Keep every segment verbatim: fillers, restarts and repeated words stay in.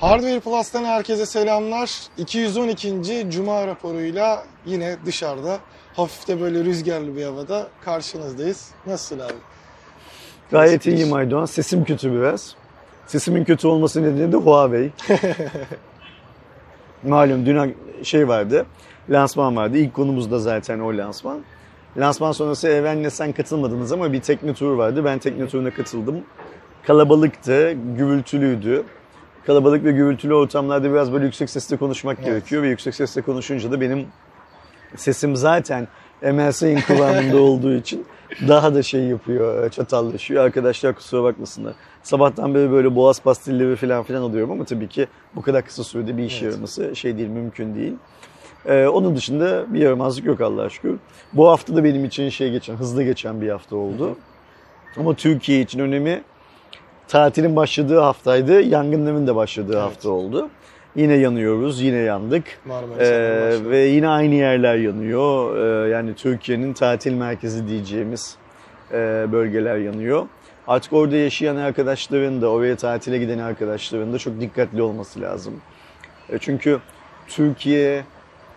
Hardware Plus'tan herkese selamlar. iki yüz on ikinci Cuma raporuyla yine dışarıda, hafif de böyle rüzgarlı bir havada karşınızdayız. Nasılsın abi? Gayet Nasıl iyiyim Aydoğan. Sesim kötü biraz. Sesimin kötü olması nedeni de Huawei. Malum dün şey vardı, lansman vardı. İlk konumuz da zaten o lansman. Lansman sonrası Evren'le sen katılmadınız ama bir tekne turu vardı. Ben tekne turuna katıldım. Kalabalıktı, gürültülüydü. Kalabalık ve gürültülü ortamlarda biraz böyle yüksek sesle konuşmak evet. gerekiyor ve yüksek sesle konuşunca da benim sesim zaten Emel Sayın kıvamında olduğu için daha da şey yapıyor, çatallaşıyor. Arkadaşlar kusura bakmasınlar. Sabahtan beri böyle boğaz pastilleri falan filan alıyorum ama tabii ki bu kadar kısa sürede bir işe evet. yaraması şey değil, mümkün değil. Ee, onun dışında bir yaramazlık yok Allah'a şükür. Bu hafta da benim için şey geçen, hızlı geçen bir hafta oldu. Ama Türkiye için önemi tatilin başladığı haftaydı, yangınların da başladığı evet. hafta oldu. Yine yanıyoruz, yine yandık ee, ve yine aynı yerler yanıyor. Ee, yani Türkiye'nin tatil merkezi diyeceğimiz e, bölgeler yanıyor. Artık orada yaşayan arkadaşların da, oraya tatile giden arkadaşların da çok dikkatli olması lazım. E, çünkü Türkiye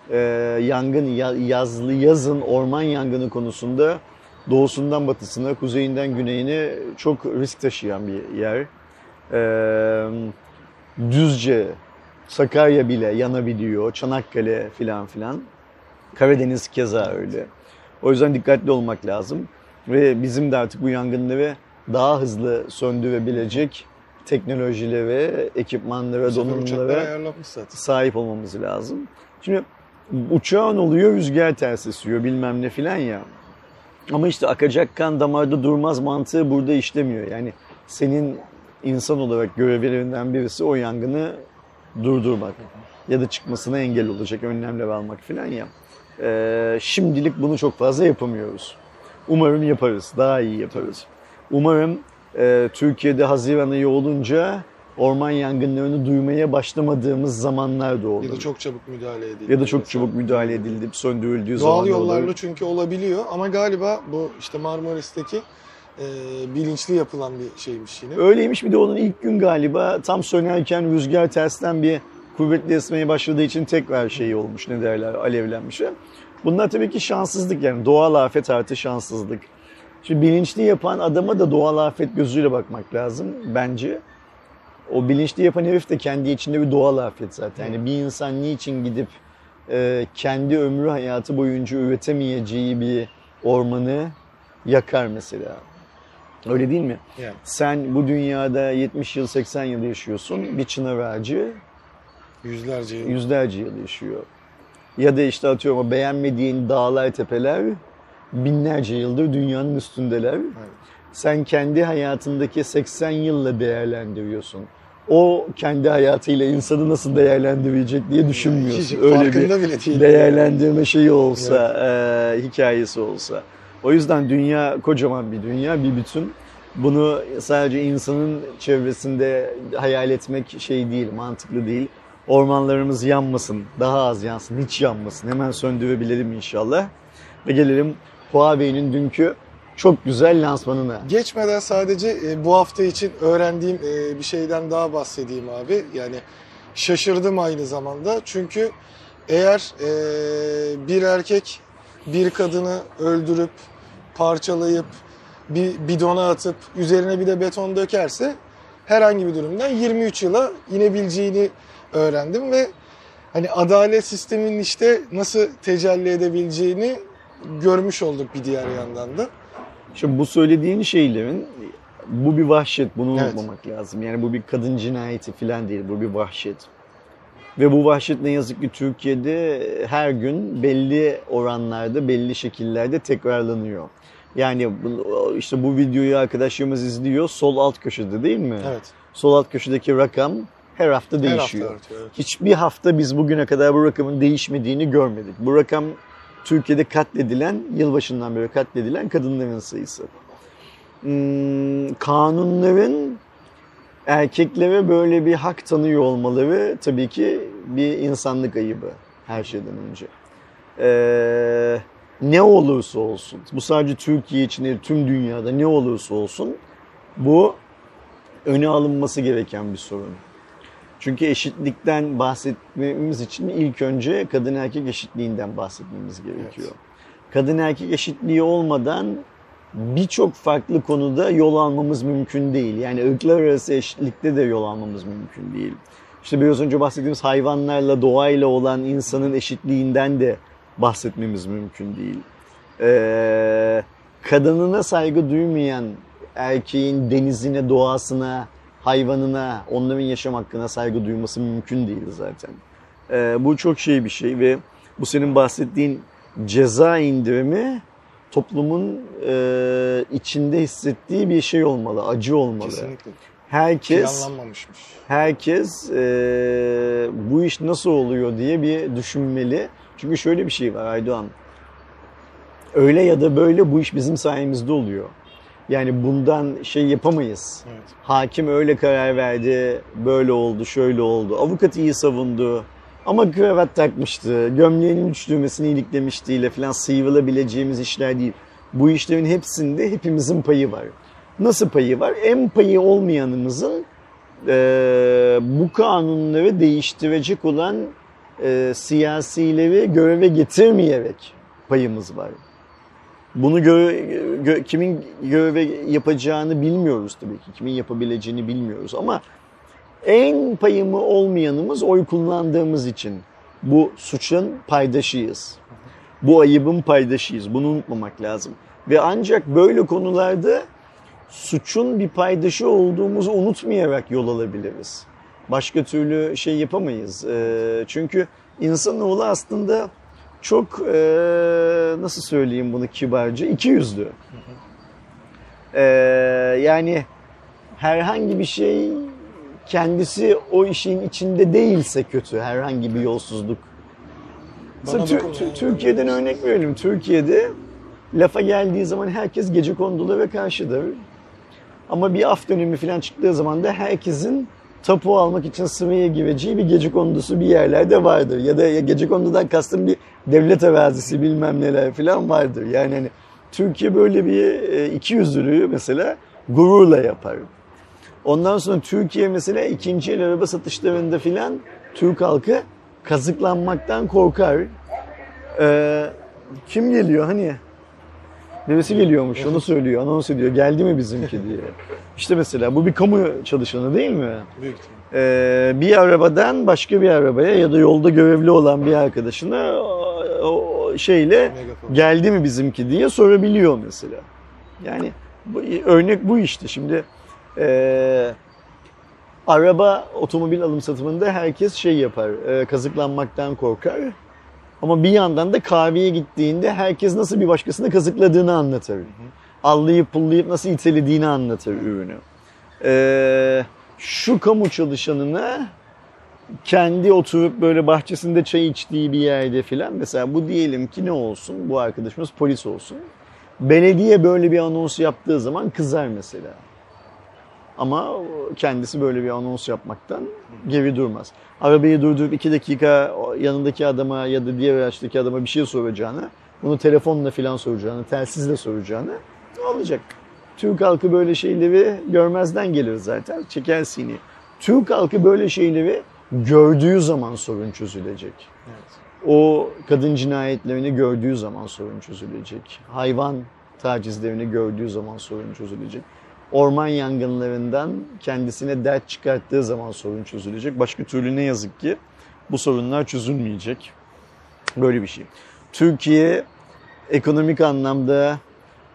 e, yangın, yazlı yazın orman yangını konusunda doğusundan batısına, kuzeyinden güneyine çok risk taşıyan bir yer. Ee, Düzce, Sakarya bile yanabiliyor, Çanakkale filan filan. Karadeniz keza öyle. O yüzden dikkatli olmak lazım. Ve bizim de artık bu yangınları daha hızlı söndürebilecek teknolojilere, ekipmanlara, donanımlara sahip olmamız lazım. Şimdi uçağın oluyor, rüzgar ters esiyor bilmem ne filan ya. Ama işte akacak kan damarda durmaz mantığı burada işlemiyor. Yani senin insan olarak görevlerinden birisi o yangını durdurmak ya da çıkmasına engel olacak önlemler almak falan ya. Ee, şimdilik bunu çok fazla yapamıyoruz. Umarım yaparız, daha iyi yaparız. Umarım e, Türkiye'de Haziran ayı olunca orman yangınlarını duymaya başlamadığımız zamanlar da oldu. Ya da çok çabuk müdahale edildi. Ya da çok çabuk müdahale edildi, söndürüldüğü zaman da olur. Doğal yollarla çünkü olabiliyor ama galiba bu işte Marmaris'teki e, bilinçli yapılan bir şeymiş yine. Öyleymiş, bir de onun ilk gün galiba tam sönerken rüzgar tersten bir kuvvetli esmeye başladığı için tekrar şey olmuş, ne derler, alevlenmiş. Bunlar tabii ki şanssızlık, yani doğal afet artı şanssızlık. Şimdi bilinçli yapan adama da doğal afet gözüyle bakmak lazım bence. O bilinçli yapan herif de kendi içinde bir doğal afet zaten. Yani bir insan niçin gidip e, kendi ömrü hayatı boyunca üretemeyeceği bir ormanı yakar mesela. Öyle değil mi? Yani. Sen bu dünyada yetmiş yıl, seksen yıl yaşıyorsun. Bir çınar ağacı yüzlerce yıl. yüzlerce yıl yaşıyor. Ya da işte atıyorum o beğenmediğin dağlar, tepeler binlerce yıldır dünyanın üstündeler. Evet. Sen kendi hayatındaki seksen yılla değerlendiriyorsun. O kendi hayatıyla insanı nasıl değerlendirecek diye düşünmüyorsun. Yani öyle bir değerlendirme şeyi olsa, evet. e, hikayesi olsa. O yüzden dünya kocaman bir dünya, bir bütün. Bunu sadece insanın çevresinde hayal etmek şey değil, mantıklı değil. Ormanlarımız yanmasın, daha az yansın, hiç yanmasın. Hemen söndürebilelim inşallah. Ve gelelim Huawei'nin dünkü çok güzel lansmanına. Geçmeden sadece e, bu hafta için öğrendiğim e, bir şeyden daha bahsedeyim abi. Yani şaşırdım aynı zamanda. Çünkü eğer e, bir erkek bir kadını öldürüp, parçalayıp, bir bidona atıp, üzerine bir de beton dökerse herhangi bir durumdan yirmi üç yıla inebileceğini öğrendim ve hani adalet sisteminin işte nasıl tecelli edebileceğini görmüş olduk bir diğer yandan da. Şimdi bu söylediğin şeylerin, bu bir vahşet, bunu evet. unutmamak lazım. Yani bu bir kadın cinayeti falan değil, bu bir vahşet. Ve bu vahşet ne yazık ki Türkiye'de her gün belli oranlarda, belli şekillerde tekrarlanıyor. Yani işte bu videoyu arkadaşlarımız izliyor, sol alt köşede değil mi? Evet. Sol alt köşedeki rakam her hafta değişiyor. Her hafta, evet. Hiçbir hafta biz bugüne kadar bu rakamın değişmediğini görmedik. Bu rakam Türkiye'de katledilen, yılbaşından beri katledilen kadınların sayısı. Hmm, kanunların erkeklere böyle bir hak tanıyor olmaları tabii ki bir insanlık ayıbı her şeyden önce. Ee, ne olursa olsun, bu sadece Türkiye için değil, tüm dünyada ne olursa olsun bu öne alınması gereken bir sorun. Çünkü eşitlikten bahsetmemiz için ilk önce kadın erkek eşitliğinden bahsetmemiz gerekiyor. Evet. Kadın erkek eşitliği olmadan birçok farklı konuda yol almamız mümkün değil. Yani ırklar arası eşitlikte de yol almamız mümkün değil. İşte biraz önce bahsettiğimiz hayvanlarla, doğayla olan insanın eşitliğinden de bahsetmemiz mümkün değil. Ee, kadınına saygı duymayan erkeğin denizine, doğasına, hayvanına, onların yaşam hakkına saygı duyması mümkün değil zaten. Ee, bu çok şey bir şey ve bu senin bahsettiğin ceza indirimi toplumun e, içinde hissettiği bir şey olmalı, acı olmalı. Kesinlikle. Herkes, herkes e, bu iş nasıl oluyor diye bir düşünmeli. Çünkü şöyle bir şey var Aydoğan, öyle ya da böyle bu iş bizim sayemizde oluyor. Yani bundan şey yapamayız. Evet. Hakim öyle karar verdi, böyle oldu, şöyle oldu. Avukat iyi savundu ama kravat takmıştı, gömleğinin üç düğmesini iliklemiştiğiyle falan sıyrılabileceğimiz işler değil. Bu işlerin hepsinde hepimizin payı var. Nasıl payı var? En payı olmayanımızın e, bu kanunları değiştirecek olan e, siyasileri göreve getirmeyerek payımız var. Bunu gö- gö- kimin göreve yapacağını bilmiyoruz tabii ki. Kimin yapabileceğini bilmiyoruz ama en payımı olmayanımız oy kullandığımız için bu suçun paydaşıyız. Bu ayıbın paydaşıyız. Bunu unutmamak lazım. Ve ancak böyle konularda suçun bir paydaşı olduğumuzu unutmayarak yol alabiliriz. Başka türlü şey yapamayız. E, çünkü insanoğlu aslında çok, e, nasıl söyleyeyim bunu kibarca, iki yüzlü. E, yani herhangi bir şey kendisi o işin içinde değilse kötü, herhangi bir yolsuzluk. Mesela, Tür- Türkiye'den örnek verelim. Türkiye'de lafa geldiği zaman herkes gecekondulara karşıdır. Ama bir af dönemi falan çıktığı zaman da herkesin tapu almak için sıraya gireceği bir gecekondusu bir yerlerde vardır. Ya da gecekondudan kastım bir devlet arazisi bilmem neler falan vardır. Yani hani Türkiye böyle bir iki yüzlülüğü mesela gururla yapar. Ondan sonra Türkiye mesela ikinci el araba satışlarında falan Türk halkı kazıklanmaktan korkar. Ee, kim geliyor hani? Neresi geliyormuş onu söylüyor, anons ediyor. Geldi mi bizimki diye. İşte mesela bu bir kamu çalışanı değil mi? Büyük ee, bir arabadan başka bir arabaya ya da yolda görevli olan bir arkadaşına o şeyle geldi mi bizimki diye sorabiliyor mesela. Yani bu, örnek bu işte. Şimdi e, araba otomobil alım satımında herkes şey yapar, e, kazıklanmaktan korkar. Ama bir yandan da kahveye gittiğinde herkes nasıl bir başkasını kazıkladığını anlatır. Allayıp pullayıp nasıl itelediğini anlatır ürünü. Ee, şu kamu çalışanına kendi oturup böyle bahçesinde çay içtiği bir yerde filan. Mesela bu diyelim ki ne olsun, bu arkadaşımız polis olsun. Belediye böyle bir anons yaptığı zaman kızar mesela. Ama kendisi böyle bir anons yapmaktan geri durmaz. Arabayı durdurup iki dakika yanındaki adama ya da diğer araçtaki adama bir şey soracağını, bunu telefonla filan soracağını, telsizle soracağını ne olacak? Türk halkı böyle şeyleri görmezden gelir zaten, çeker sini. Türk halkı böyle şeyleri gördüğü zaman sorun çözülecek. Evet. O kadın cinayetlerini gördüğü zaman sorun çözülecek. Hayvan tacizlerini gördüğü zaman sorun çözülecek. Orman yangınlarından kendisine dert çıkarttığı zaman sorun çözülecek. Başka türlü ne yazık ki bu sorunlar çözülmeyecek. Böyle bir şey. Türkiye ekonomik anlamda,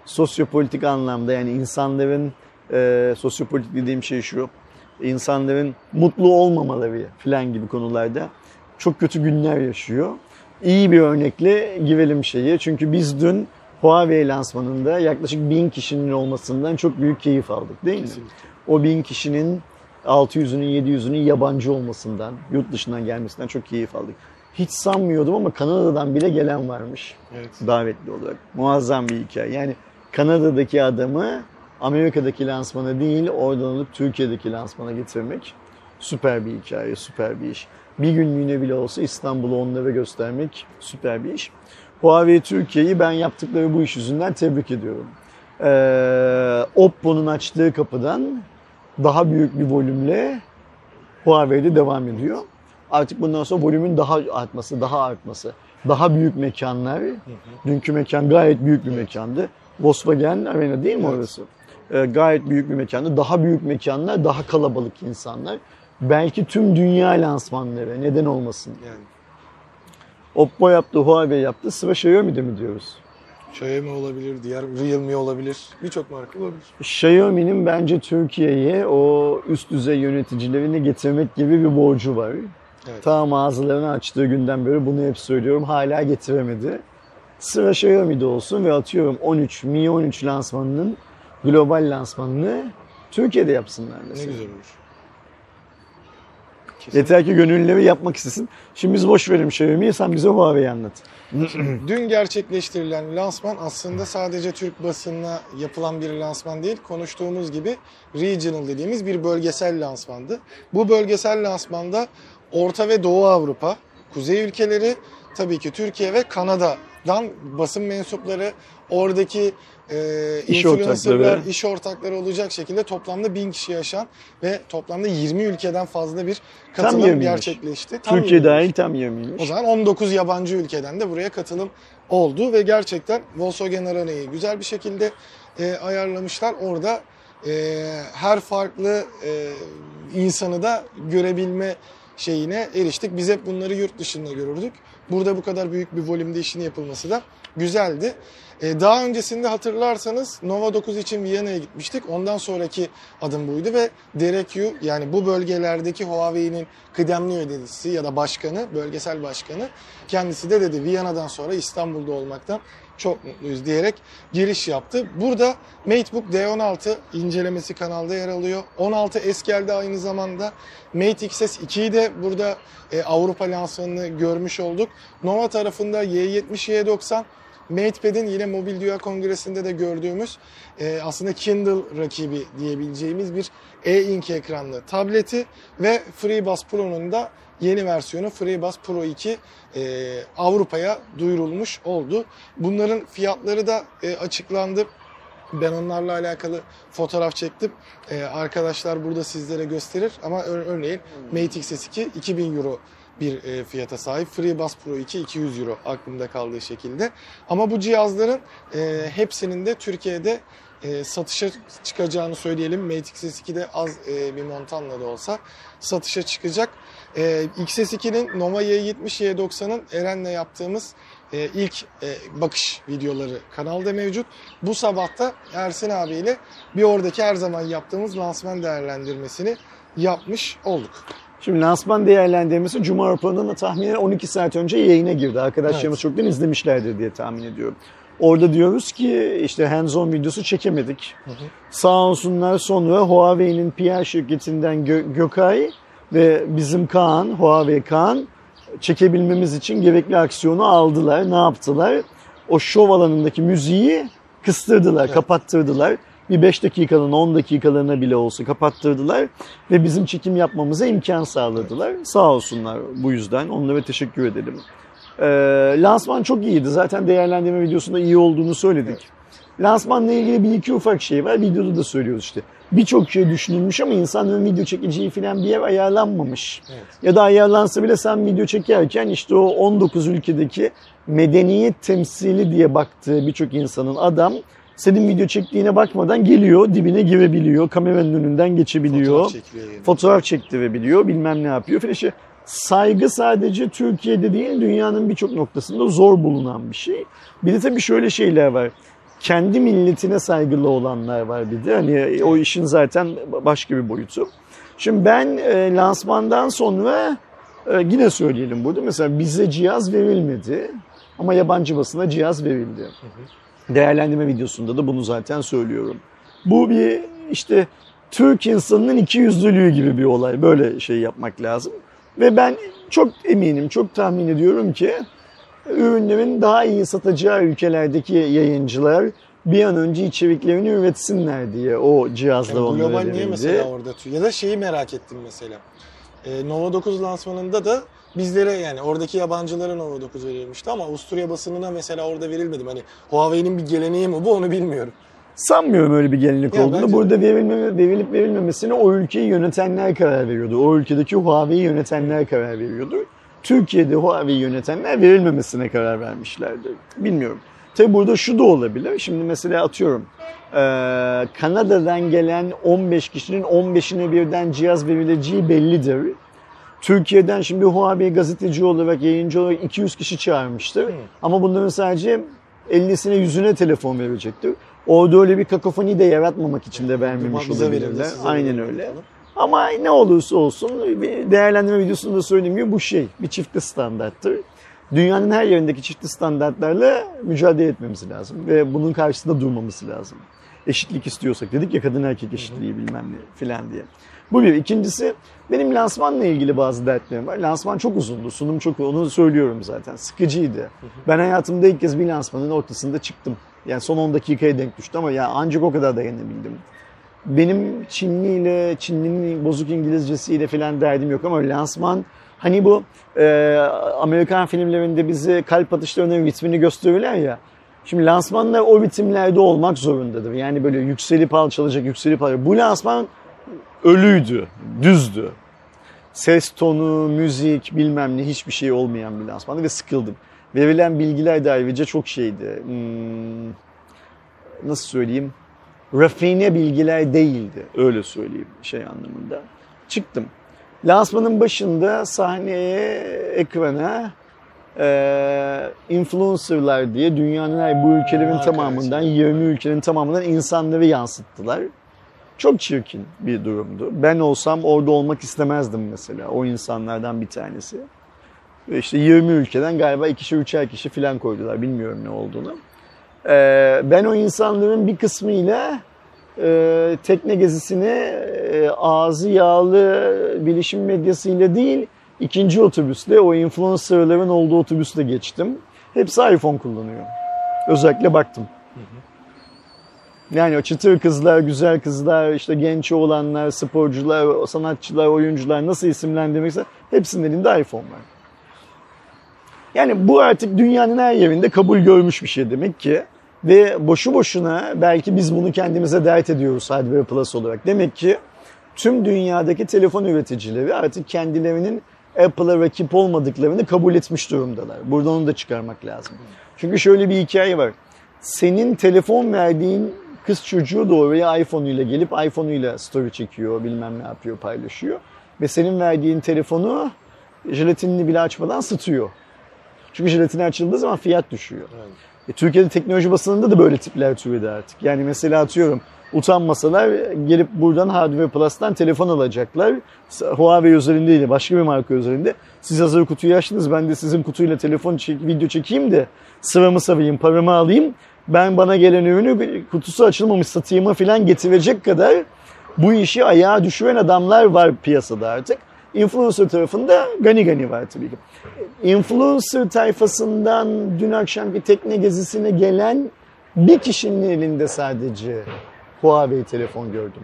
sosyopolitik anlamda yani insanların, e, sosyopolitik dediğim şey şu, insanların mutlu olmamaları falan gibi konularda çok kötü günler yaşıyor. İyi bir örnekle girelim şeye. Çünkü biz dün Huawei lansmanında yaklaşık bin kişinin olmasından çok büyük keyif aldık değil mi? Kesinlikle. O bin kişinin altı yüzünün yedi yüzünün yabancı olmasından, yurt dışından gelmesinden çok keyif aldık. Hiç sanmıyordum ama Kanada'dan bile gelen varmış, evet, davetli olarak. Muazzam bir hikaye. Yani Kanada'daki adamı Amerika'daki lansmana değil, oradan alıp Türkiye'deki lansmana getirmek süper bir hikaye, süper bir iş. Bir günlüğüne bile olsa İstanbul'u onlara göstermek süper bir iş. Huawei Türkiye'yi ben yaptıkları bu iş yüzünden tebrik ediyorum. Ee, Oppo'nun açtığı kapıdan daha büyük bir volümle Huawei'de devam ediyor. Artık bundan sonra volümün daha artması, daha artması, daha büyük mekanlar. Hı hı. Dünkü mekan gayet büyük bir mekandı. Volkswagen Arena değil mi, evet, orası? Ee, gayet büyük bir mekandı. Daha büyük mekanlar, daha kalabalık insanlar. Belki tüm dünya lansmanları, neden olmasın? Yani. Oppo yaptı, Huawei yaptı. Sıra Xiaomi'de mi diyoruz? Xiaomi olabilir, diğer Realme olabilir. Birçok marka olabilir. Xiaomi'nin bence Türkiye'ye o üst düzey yöneticilerini getirmek gibi bir borcu var. Evet. Tam ağızlarını açtığı günden beri bunu hep söylüyorum. Hala getiremedi. Sıra Xiaomi'de olsun ve atıyorum on üç, Mi on üç lansmanının global lansmanını Türkiye'de yapsınlar mesela. Ne güzel olur. Kesinlikle. Yeter ki gönüllüleri yapmak istesin. Şimdi biz boş verelim Xiaomi'yi, sen bize Huawei'yi anlat. Dün gerçekleştirilen lansman aslında sadece Türk basınına yapılan bir lansman değil. Konuştuğumuz gibi regional dediğimiz bir bölgesel lansmandı. Bu bölgesel lansmanda Orta ve Doğu Avrupa, Kuzey ülkeleri, tabii ki Türkiye ve Kanada'dan basın mensupları, oradaki e, iş influencerlar, ortakları. iş ortakları olacak şekilde toplamda bin kişi aşan ve toplamda yirmi ülkeden fazla bir katılım gerçekleşti. Tam Türkiye dahil tam yirmi. O zaman on dokuz yabancı ülkeden de buraya katılım oldu ve gerçekten Volkswagen Arena'yı güzel bir şekilde e, ayarlamışlar. Orada e, her farklı e, insanı da görebilme şeyine eriştik. Biz hep bunları yurt dışında görürdük. Burada bu kadar büyük bir volümde işini yapılması da güzeldi. Ee, daha öncesinde hatırlarsanız Nova dokuz için Viyana'ya gitmiştik. Ondan sonraki adım buydu ve Derek Yu, yani bu bölgelerdeki Huawei'nin kıdemli yöneticisi ya da başkanı, bölgesel başkanı, kendisi de dedi Viyana'dan sonra İstanbul'da olmaktan çok mutluyuz diyerek giriş yaptı. Burada MateBook D on altı incelemesi kanalda yer alıyor. on altı S geldi aynı zamanda. Mate X S iki'yi de burada e, Avrupa lansmanını görmüş olduk. Nova tarafında Y yetmiş, Y doksan. MatePad'in yine Mobil Dünya Kongresi'nde de gördüğümüz e, aslında Kindle rakibi diyebileceğimiz bir e-ink ekranlı tableti ve Freebase Pro'nun da yeni versiyonu Freebase Pro iki e, Avrupa'ya duyurulmuş oldu. Bunların fiyatları da e, açıklandı. Ben onlarla alakalı fotoğraf çektim. E, arkadaşlar burada sizlere gösterir ama ör- örneğin Mate X S iki iki bin euro bir fiyata sahip. FreeBuds Pro iki iki yüz euro aklımda kaldığı şekilde. Ama bu cihazların e, hepsinin de Türkiye'de e, satışa çıkacağını söyleyelim. Mate X S iki'de az e, bir montanla da olsa satışa çıkacak. E, X S iki'nin Nova Y yetmiş, Y doksan'ın Eren'le yaptığımız e, ilk e, bakış videoları kanalda mevcut. Bu sabah da Ersin abiyle bir oradaki her zaman yaptığımız lansman değerlendirmesini yapmış olduk. Şimdi lansman değerlendirmesi Cuma raporundan da tahminen on iki saat önce yayına girdi. Arkadaşlarımız, evet, çoktan izlemişlerdir diye tahmin ediyorum. Orada diyoruz ki işte hands-on videosu çekemedik. Hı hı. Sağ olsunlar, sonra Huawei'nin P R şirketinden Gö- Gökay ve bizim Kaan, Huawei Kaan çekebilmemiz için gerekli aksiyonu aldılar. Ne yaptılar? O şov alanındaki müziği kıstırdılar, evet, kapattırdılar. Bir beş dakikalığına, on dakikalığına bile olsa kapattırdılar ve bizim çekim yapmamıza imkan sağladılar. Evet. Sağ olsunlar bu yüzden. Onlara teşekkür edelim. Ee, lansman çok iyiydi. Zaten değerlendirme videosunda iyi olduğunu söyledik. Evet. Lansmanla ilgili bir iki ufak şey var. Videoda da söylüyoruz işte. Birçok şey düşünülmüş ama insanların video çekeceği falan bir yer ayarlanmamış. Evet. Ya da ayarlansa bile sen video çekerken işte o on dokuz ülkedeki medeniyet temsili diye baktığı birçok insanın adam senin video çektiğine bakmadan geliyor, dibine girebiliyor, kameranın önünden geçebiliyor, fotoğraf, yani. fotoğraf çektirebiliyor, bilmem ne yapıyor. Flaşe. Saygı sadece Türkiye'de değil, dünyanın birçok noktasında zor bulunan bir şey. Bir de tabii şöyle şeyler var, kendi milletine saygılı olanlar var bir de. Hani o işin zaten başka bir boyutu. Şimdi ben e, lansmandan sonra e, yine söyleyelim burada. Mesela bize cihaz verilmedi ama yabancı basına cihaz verildi. Hı hı. Değerlendirme videosunda da bunu zaten söylüyorum. Bu bir işte Türk insanının iki yüzlülüğü gibi bir olay. Böyle şey yapmak lazım. Ve ben çok eminim, çok tahmin ediyorum ki ürünlerin daha iyi satacağı ülkelerdeki yayıncılar bir an önce içeriklerini üretsinler diye o cihazlar yani onlara verildi. Niye mesela orada? Ya da şeyi merak ettim mesela. E, Nova dokuz lansmanında da bizlere yani oradaki yabancılara Nova dokuz verilmişti ama Avusturya basınına mesela orada verilmedi. Hani Huawei'nin bir geleneği mi bu, onu bilmiyorum. Sanmıyorum öyle bir gelinlik ya olduğunu. Burada verilme, verilip verilmemesine o ülkeyi yönetenler karar veriyordu. O ülkedeki Huawei'yi yönetenler karar veriyordu. Türkiye'de Huawei'yi yönetenler verilmemesine karar vermişlerdi. Bilmiyorum. Tabi burada şu da olabilir. Şimdi mesela atıyorum ee, Kanada'dan gelen on beş kişinin on beşine birden cihaz verileceği bellidir. Türkiye'den şimdi Huawei gazeteci olarak, yayıncı olarak iki yüz kişi çağırmıştır. Evet. Ama bunların sadece ellisine yüzüne telefon verecektir. Orada öyle bir kakofoni de yaratmamak için de vermemiş olabilirler. Aynen öyle. Ama ne olursa olsun değerlendirme videosunda söylediğim gibi bu şey bir çiftli standarttır. Dünyanın her yerindeki çiftli standartlarla mücadele etmemiz lazım ve bunun karşısında durmamız lazım. Eşitlik istiyorsak dedik ya, kadın erkek eşitliği bilmem ne filan diye. Bu bir. İkincisi, benim lansmanla ilgili bazı dertlerim var. Lansman çok uzundu, sunum çok, onu söylüyorum zaten. Sıkıcıydı. Ben hayatımda ilk kez bir lansmanın ortasında çıktım. Yani son on dakikaya denk düştü ama ya ancak o kadar dayanabildim. Benim Çinli ile, Çinli'nin bozuk İngilizcesi ile filan derdim yok ama lansman, hani bu e, Amerikan filmlerinde bizi kalp atışlarının ritmini gösterirler ya. Şimdi lansmanlar o ritimlerde olmak zorundadır. Yani böyle yükselip alçalacak, yükselip alçalacak. Bu lansman ölüydü, düzdü. Ses tonu, müzik, bilmem ne, hiçbir şey olmayan bir lansmandı ve sıkıldım. Verilen bilgiler de ayrıca çok şeydi. Hmm, nasıl söyleyeyim? Rafine bilgiler değildi. Öyle söyleyeyim şey anlamında. Çıktım. Lansmanın başında sahneye, ekrana e, influencerlar diye dünyanın her bu ülkelerin Arkadaşlar. tamamından, yirmi ülkenin tamamından insanları yansıttılar. Çok çirkin bir durumdu. Ben olsam orada olmak istemezdim mesela. O insanlardan bir tanesi. İşte yirmi ülkeden galiba ikişer üçer kişi filan koydular. Bilmiyorum ne olduğunu. Ee, ben o insanların bir kısmıyla e, tekne gezisini e, ağzı yağlı bilişim medyasıyla değil, ikinci otobüsle, o influencerların olduğu otobüsle geçtim. Hepsi iPhone kullanıyor. Özellikle baktım. Hı hı. Yani o çıtır kızlar, güzel kızlar, işte genç olanlar, sporcular, sanatçılar, oyuncular, nasıl isimlendirmekse hepsinin elinde iPhone var. Yani bu artık dünyanın her yerinde kabul görmüş bir şey demek ki. Ve boşu boşuna belki biz bunu kendimize dert ediyoruz Hardware Plus olarak. Demek ki tüm dünyadaki telefon üreticileri artık kendilerinin Apple'a rakip olmadıklarını kabul etmiş durumdalar. Buradan onu da çıkarmak lazım. Çünkü şöyle bir hikaye var. Senin telefon verdiğin kız çocuğu da oraya iPhone'uyla gelip iPhone'uyla story çekiyor, bilmem ne yapıyor, paylaşıyor. Ve senin verdiğin telefonu jelatinini bile açmadan satıyor. Çünkü jelatini açıldığı zaman fiyat düşüyor. Evet. E, Türkiye'de teknoloji basınında da böyle tipler türedi artık. Yani mesela atıyorum utanmasalar gelip buradan Hardware Plus'tan telefon alacaklar. Huawei özelinde değil, başka bir marka özelinde. Siz hazır kutuyu açtınız, ben de sizin kutuyla telefon çek, video çekeyim de sıramı savayım, paramı alayım. Ben bana gelen ürünü kutusu açılmamış satayıma falan getirecek kadar bu işi ayağa düşüren adamlar var piyasada artık. Influencer tarafında gani gani var tabii ki. Influencer tayfasından dün akşamki tekne gezisine gelen bir kişinin elinde sadece Huawei telefon gördüm.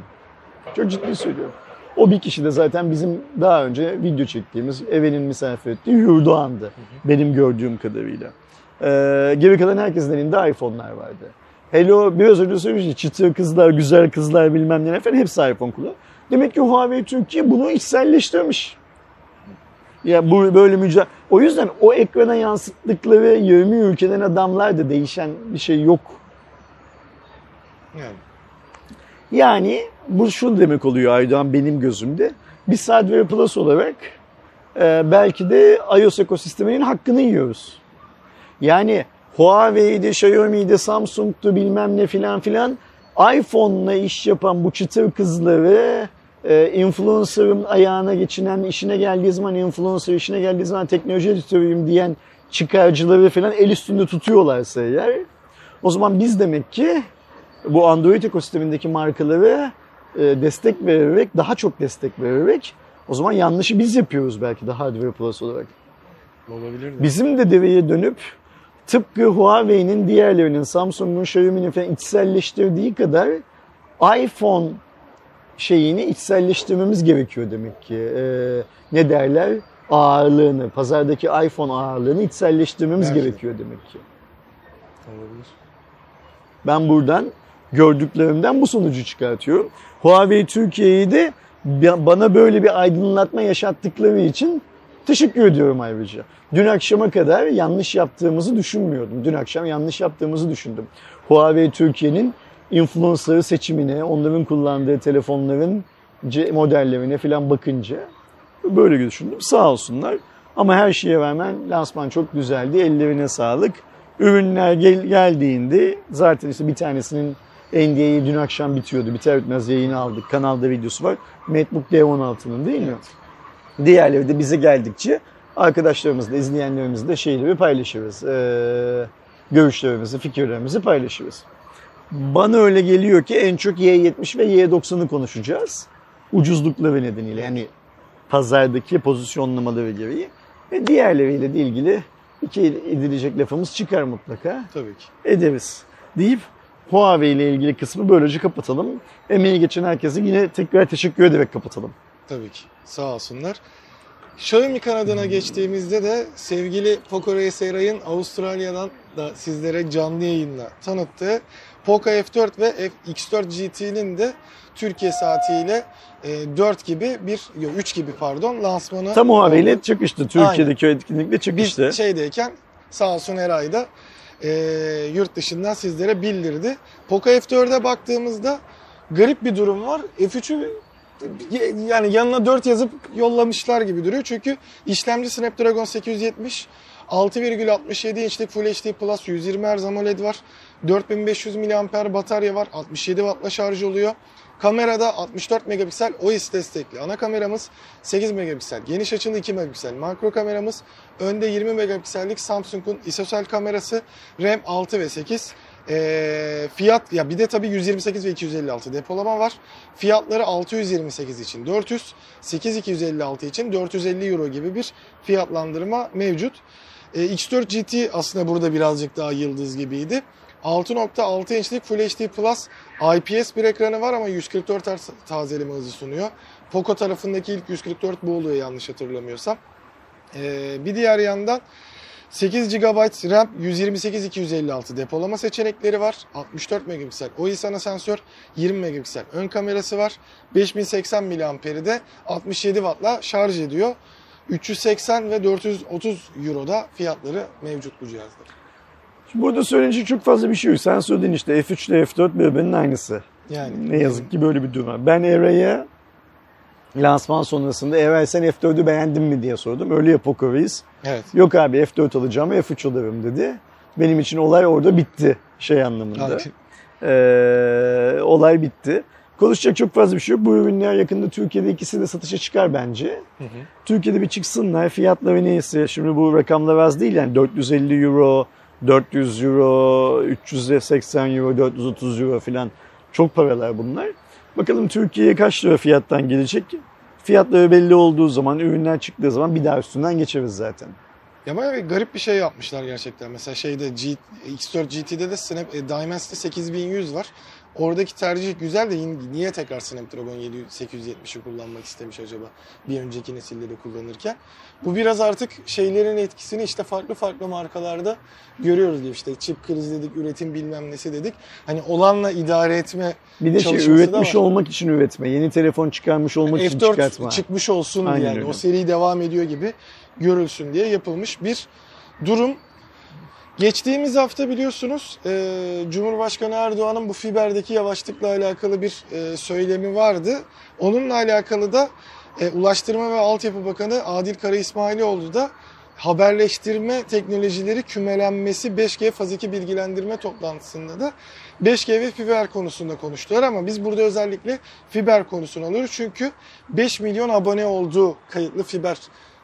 Çok ciddi söylüyorum. O bir kişi de zaten bizim daha önce video çektiğimiz, Evel'in misafir ettiği Yurdoğan'dı benim gördüğüm kadarıyla. Ee, geri kalan herkesin elinde iPhone'lar vardı. Hello, biraz önce söylemiştim, çıtır kızlar, güzel kızlar bilmem ne efendim hepsi iPhone kullanıyor. Demek ki Huawei Türkiye bunu içselleştirmiş. Ya bu böyle mücadele. O yüzden o ekrana yansıttıkları yirmi ülkeden adamlar da değişen bir şey yok. Yani. Yani bu şu demek oluyor Aydoğan benim gözümde. Biz Hardware Plus olarak e, belki de iOS ekosisteminin hakkını yiyoruz. Yani Huawei'de, Xiaomi'de, Samsung'da bilmem ne filan filan iPhone'la iş yapan bu çıtır kızları influencer'ın ayağına geçinen, işine geldiği zaman influencer, işine geldiği zaman teknoloji editörüyüm diyen çıkarcıları falan el üstünde tutuyorlarsa eğer, o zaman biz demek ki bu Android ekosistemindeki markaları destek vererek, daha çok destek vererek, o zaman yanlışı biz yapıyoruz belki de Hardware Plus olarak. Olabilir de. Bizim de deveye dönüp tıpkı Huawei'nin, diğerlerinin, Samsung'un, Xiaomi'nin falan içselleştirdiği kadar iPhone şeyini içselleştirmemiz gerekiyor demek ki. Ee, ne derler? Ağırlığını, pazardaki iPhone ağırlığını içselleştirmemiz Gerçekten. gerekiyor demek ki. Olabilir. Ben buradan gördüklerimden bu sonucu çıkartıyorum. Huawei Türkiye'yi de bana böyle bir aydınlatma yaşattıkları için teşekkür ediyorum ayrıca. Dün akşama kadar yanlış yaptığımızı düşünmüyordum. Dün akşam yanlış yaptığımızı düşündüm. Huawei Türkiye'nin influencer'ı seçimine, onların kullandığı telefonların modellerine falan bakınca böyle düşündüm. Sağ olsunlar. Ama her şeye rağmen lansman çok güzeldi. Ellerine sağlık. Ürünler gel geldiğinde zaten işte bir tanesinin N D A'yı dün akşam bitiyordu. Biter bitmez yayını aldık. Kanalda videosu var. MateBook D on altının değil mi? Evet. Diğerleri de bize geldikçe arkadaşlarımızla, izleyenlerimizle şeyleri paylaşırız. Ee, görüşlerimizi, fikirlerimizi paylaşırız. Bana öyle geliyor ki en çok Y yetmiş ve Y doksanı konuşacağız. Ucuzlukları nedeniyle yani pazardaki pozisyonlamaları gereği ve diğerleriyle de ilgili iki edilecek lafımız çıkar mutlaka. Tabii ki. Ederiz deyip Huawei ile ilgili kısmı böylece kapatalım. Emeği geçen herkese yine tekrar teşekkür ederek kapatalım. Tabii ki. Sağ olsunlar. Xiaomi kanadına geçtiğimizde de sevgili Poco Reseray'ın Avustralya'dan da sizlere canlı yayınla tanıttığı Poco F dört ve X dört G T'nin de Türkiye saatiyle dört gibi bir, yok üç gibi pardon lansmanı. Tam Huawei'yle çıkıştı. Türkiye'deki etkinlikle çıkıştı. Biz şeydeyken sağ olsun Eray da e, yurt dışından sizlere bildirdi. Poco F dört'e baktığımızda garip bir durum var. F üçü yani yanına dört yazıp yollamışlar gibi duruyor. Çünkü işlemci Snapdragon sekiz yüz yetmiş, altı virgül altmış yedi inçlik Full H D Plus, yüz yirmi hertz AMOLED var. dört bin beş yüz miliamper batarya var. altmış yedi wattla şarj oluyor. Kamerada altmış dört megapiksel O I S destekli ana kameramız, sekiz megapiksel geniş açılı, iki megapiksel makro kameramız, önde yirmi megapiksellik Samsung'un isosel kamerası, RAM altı ve sekiz. E, fiyat ya bir de tabii yüz yirmi sekiz ve iki yüz elli altı depolama var. Fiyatları altı yüz yirmi sekiz için dört yüz, sekiz bin iki yüz elli altı için dört yüz elli euro gibi bir fiyatlandırma mevcut. E, X dört G T aslında burada birazcık daha yıldız gibiydi. altı nokta altı inçlik Full H D Plus I P S bir ekranı var ama yüz kırk dört hertz tazeleme hızı sunuyor. Poco tarafındaki ilk yüz kırk dört bu oluyor yanlış hatırlamıyorsam. E, bir diğer yandan sekiz gigabayt RAM, yüz yirmi sekiz iki yüz elli altı depolama seçenekleri var. altmış dört megapiksel O I S ana sensör, yirmi megapiksel ön kamerası var. beş bin seksen miliamperi de altmış yedi wattla şarj ediyor. üç yüz seksen ve dört yüz otuz euroda fiyatları mevcut bu cihazlar. Şimdi burada söyleyince çok fazla bir şey yok. Sen söyledin işte F üç ile F dört birbirinin aynısı. Yani ne yazık ki böyle bir durum var. Ben Eray'a lansman sonrasında evvel sen F dört'ü beğendin mi diye sordum. Öyle ya Poco'yuz. Evet. Yok abi F dört alacağım F üç alırım dedi. Benim için olay orada bitti şey anlamında. Ee, olay bitti. Konuşacak çok fazla bir şey yok. Bu ürünler yakında Türkiye'de ikisi de satışa çıkar bence. Hı hı. Türkiye'de bir çıksınlar. Fiyatları neyse şimdi bu rakamlar az değil yani dört yüz elli euro, dört yüz euro, üç yüz seksen euro, dört yüz otuz euro falan çok paralar bunlar. Bakalım Türkiye'ye kaç lira fiyattan gelecek? Fiyatları belli olduğu zaman, ürünler çıktığı zaman bir daha üstünden geçeriz zaten. Ya bayağı bir garip bir şey yapmışlar gerçekten. Mesela şeyde X dört G T'de de Snap, e, Dimensity sekiz bin yüz var. Oradaki tercih güzel de niye tekrar Snapdragon sekiz yüz yetmişi kullanmak istemiş acaba bir önceki nesilleri kullanırken? Bu biraz artık şeylerin etkisini işte farklı farklı markalarda görüyoruz gibi işte çip krizi dedik, üretim bilmem nesi dedik. Hani olanla idare etme bir de şey, üretmiş olmak için üretme, yeni telefon çıkarmış olmak yani için F dört çıkartma. F dört çıkmış olsun diye yani o seri devam ediyor gibi görülsün diye yapılmış bir durum. Geçtiğimiz hafta biliyorsunuz e, Cumhurbaşkanı Erdoğan'ın bu fiberdeki yavaşlıkla alakalı bir e, söylemi vardı. Onunla alakalı da e, Ulaştırma ve Altyapı Bakanı Adil Karaismailoğlu da haberleştirme teknolojileri kümelenmesi beş G faz iki bilgilendirme toplantısında da beş G ve fiber konusunda konuştular ama biz burada özellikle fiber konusunu alıyoruz. Çünkü beş milyon abone olduğu kayıtlı fiber